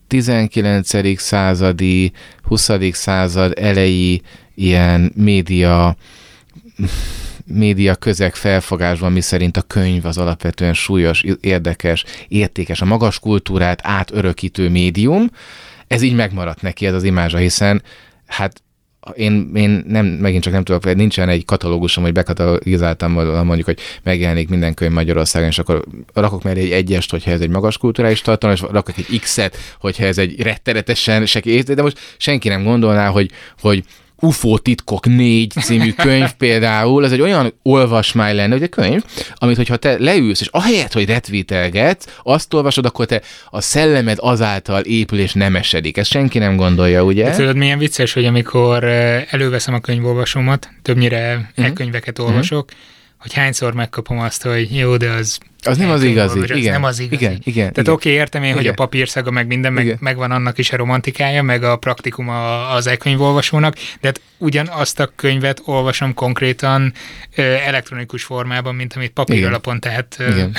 tizenkilencedik századi, huszadik század eleji ilyen média média közeg felfogásban, miszerint a könyv az alapvetően súlyos, érdekes, értékes, a magas kultúrát átörökítő médium, ez így megmaradt neki ez az imázsa, hiszen hát én, én nem, megint csak nem tudok, nincsen egy katalógusom, hogy bekatalogizáltam mondjuk, hogy megjelenik minden könyv Magyarországon, és akkor rakok mellé egy egyest, hogyha ez egy magas kulturális tartalom, és rakok egy X-et, hogyha ez egy rettenetesen sekély, de most senki nem gondolná, hogy, hogy u ef o titkok négy című könyv például, ez egy olyan olvasmány lenne, hogy egy könyv, amit hogyha te leülsz, és ahelyett, hogy retweetelgetsz, azt olvasod, akkor te a szellemed azáltal épül és nemesedik. Ezt senki nem gondolja, ugye? De tudod, milyen vicces, hogy amikor előveszem a könyvolvasómat, többnyire e-könyveket olvasok, hogy hányszor megkapom azt, hogy jó, de az... Az nem az igazi. Valami, igen. Az nem az igazi. Igen, igen, Tehát oké, okay, értem én, igen. hogy a papírszaga meg minden, meg, megvan annak is a romantikája, meg a praktikuma az e-könyvolvasónak, de hát ugyanazt a könyvet olvasom konkrétan elektronikus formában, mint amit papír alapon, tehát... Igen.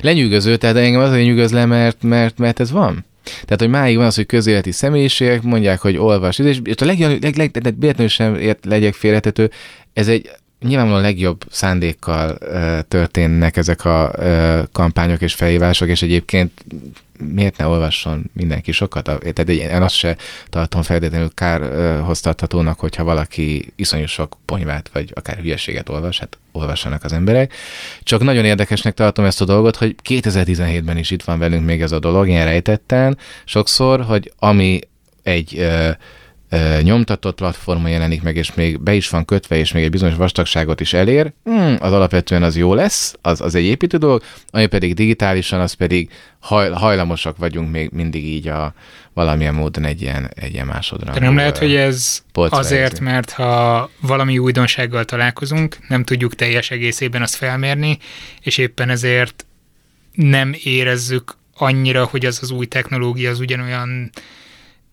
Lenyűgöző, tehát engem az, hogy nyűgöz le, mert, mert, mert ez van. Tehát, hogy máig van az, hogy közéleti személyiségek mondják, hogy olvas, és a legjobb, leg, leg, tehát véletlenül sem ért, legyek félretető, ez egy nyilvánvalóan legjobb szándékkal uh, történnek ezek a uh, kampányok és felhívások, és egyébként miért ne olvasson mindenki sokat? Tehát én azt se tartom feltétlenül kárhoztathatónak, hogyha valaki iszonyú sok ponyvát, vagy akár hülyeséget olvas, hát olvassanak az emberek. Csak nagyon érdekesnek tartom ezt a dolgot, hogy kétezer-tizenhétben is itt van velünk még ez a dolog, ilyen rejtetten sokszor, hogy ami egy... Uh, nyomtatott platformon jelenik meg, és még be is van kötve, és még egy bizonyos vastagságot is elér, hmm, az alapvetően az jó lesz, az, az egy építő dolog, ami pedig digitálisan, az pedig haj, hajlamosak vagyunk még mindig így a valamilyen módon egy ilyen, egy ilyen másodra. De nem lehet, hogy ez azért, mert ha valami újdonsággal találkozunk, nem tudjuk teljes egészében azt felmérni, és éppen ezért nem érezzük annyira, hogy az az új technológia az ugyanolyan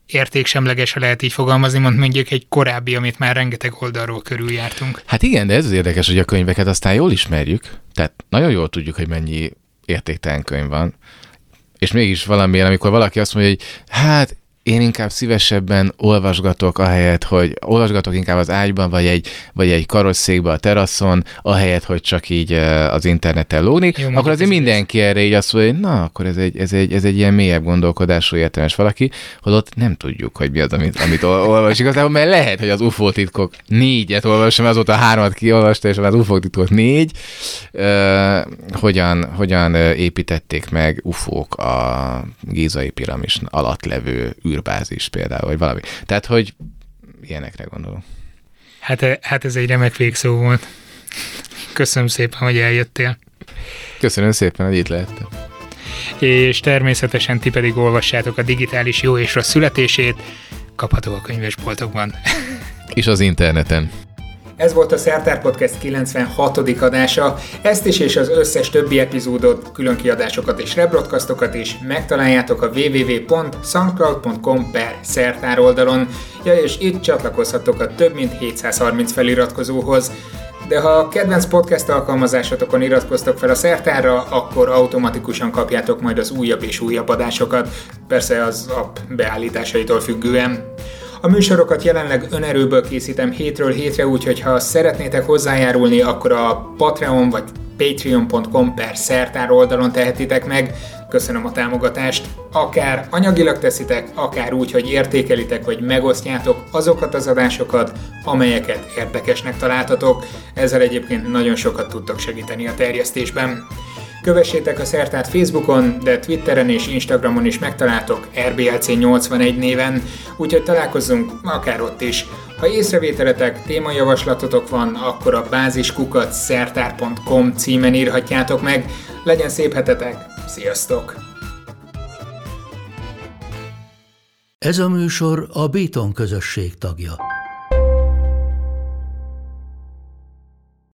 értéksemleges, ha lehet így fogalmazni, mondjuk egy korábbi, amit már rengeteg oldalról körüljártunk. Hát igen, de ez az érdekes, hogy a könyveket aztán jól ismerjük, tehát nagyon jól tudjuk, hogy mennyi értéktelen könyv van, és mégis valamilyen, amikor valaki azt mondja, hogy hát én inkább szívesebben olvasgatok ahelyett, hogy olvasgatok inkább az ágyban, vagy egy, vagy egy karosszékben a teraszon, ahelyett, hogy csak így az interneten lógni, jó, akkor azért mindenki erre így azt mondja, hogy na, akkor ez egy, ez egy, ez egy ilyen mélyebb gondolkodású értelmes valaki, hogy ott nem tudjuk, hogy mi az, amit, amit olvasik. Aztán, mert lehet, hogy az u f o titkok négyet olvasom, azóta háromat kiolvasta, és az u f o titkok négy. Uh, hogyan, hogyan építették meg u f o-k a gízai piramis alatt levő űr bázis például, vagy valami. Tehát, hogy ilyenekre gondolom. Hát, hát ez egy remek végszó volt. Köszönöm szépen, hogy eljöttél. Köszönöm szépen, hogy itt lehettem. És természetesen ti pedig olvassátok a digitális jó és rossz születését, kapható a könyvesboltokban. És az interneten. Ez volt a Szertár Podcast kilencvenhatodik adása. Ezt is és az összes többi epizódot, különkiadásokat és rebroadcastokat is megtaláljátok a double-u double-u double-u pont soundcloud pont com per Szertár oldalon. Ja, és itt csatlakozhattok a több mint hétszázharminc feliratkozóhoz. De ha a kedvenc podcast alkalmazásotokon iratkoztok fel a Szertárra, akkor automatikusan kapjátok majd az újabb és újabb adásokat, persze az app beállításaitól függően. A műsorokat jelenleg önerőből készítem hétről hétre, úgyhogy ha szeretnétek hozzájárulni, akkor a Patreon vagy patreon pont com per Szertár oldalon tehetitek meg. Köszönöm a támogatást! Akár anyagilag teszitek, akár úgy, hogy értékelitek vagy megosztjátok azokat az adásokat, amelyeket érdekesnek találtatok. Ezzel egyébként nagyon sokat tudtok segíteni a terjesztésben. Kövessétek a Szertárt Facebookon, de Twitteren és Instagramon is megtaláltok er bé el cé nyolcvanegy néven, úgyhogy találkozzunk akár ott is. Ha észrevételetek, témajavaslatotok van, akkor a báziskukac pont szertár pont com címen írhatjátok meg. Legyen szép hetetek, sziasztok! Ez a műsor a Béton közösség tagja.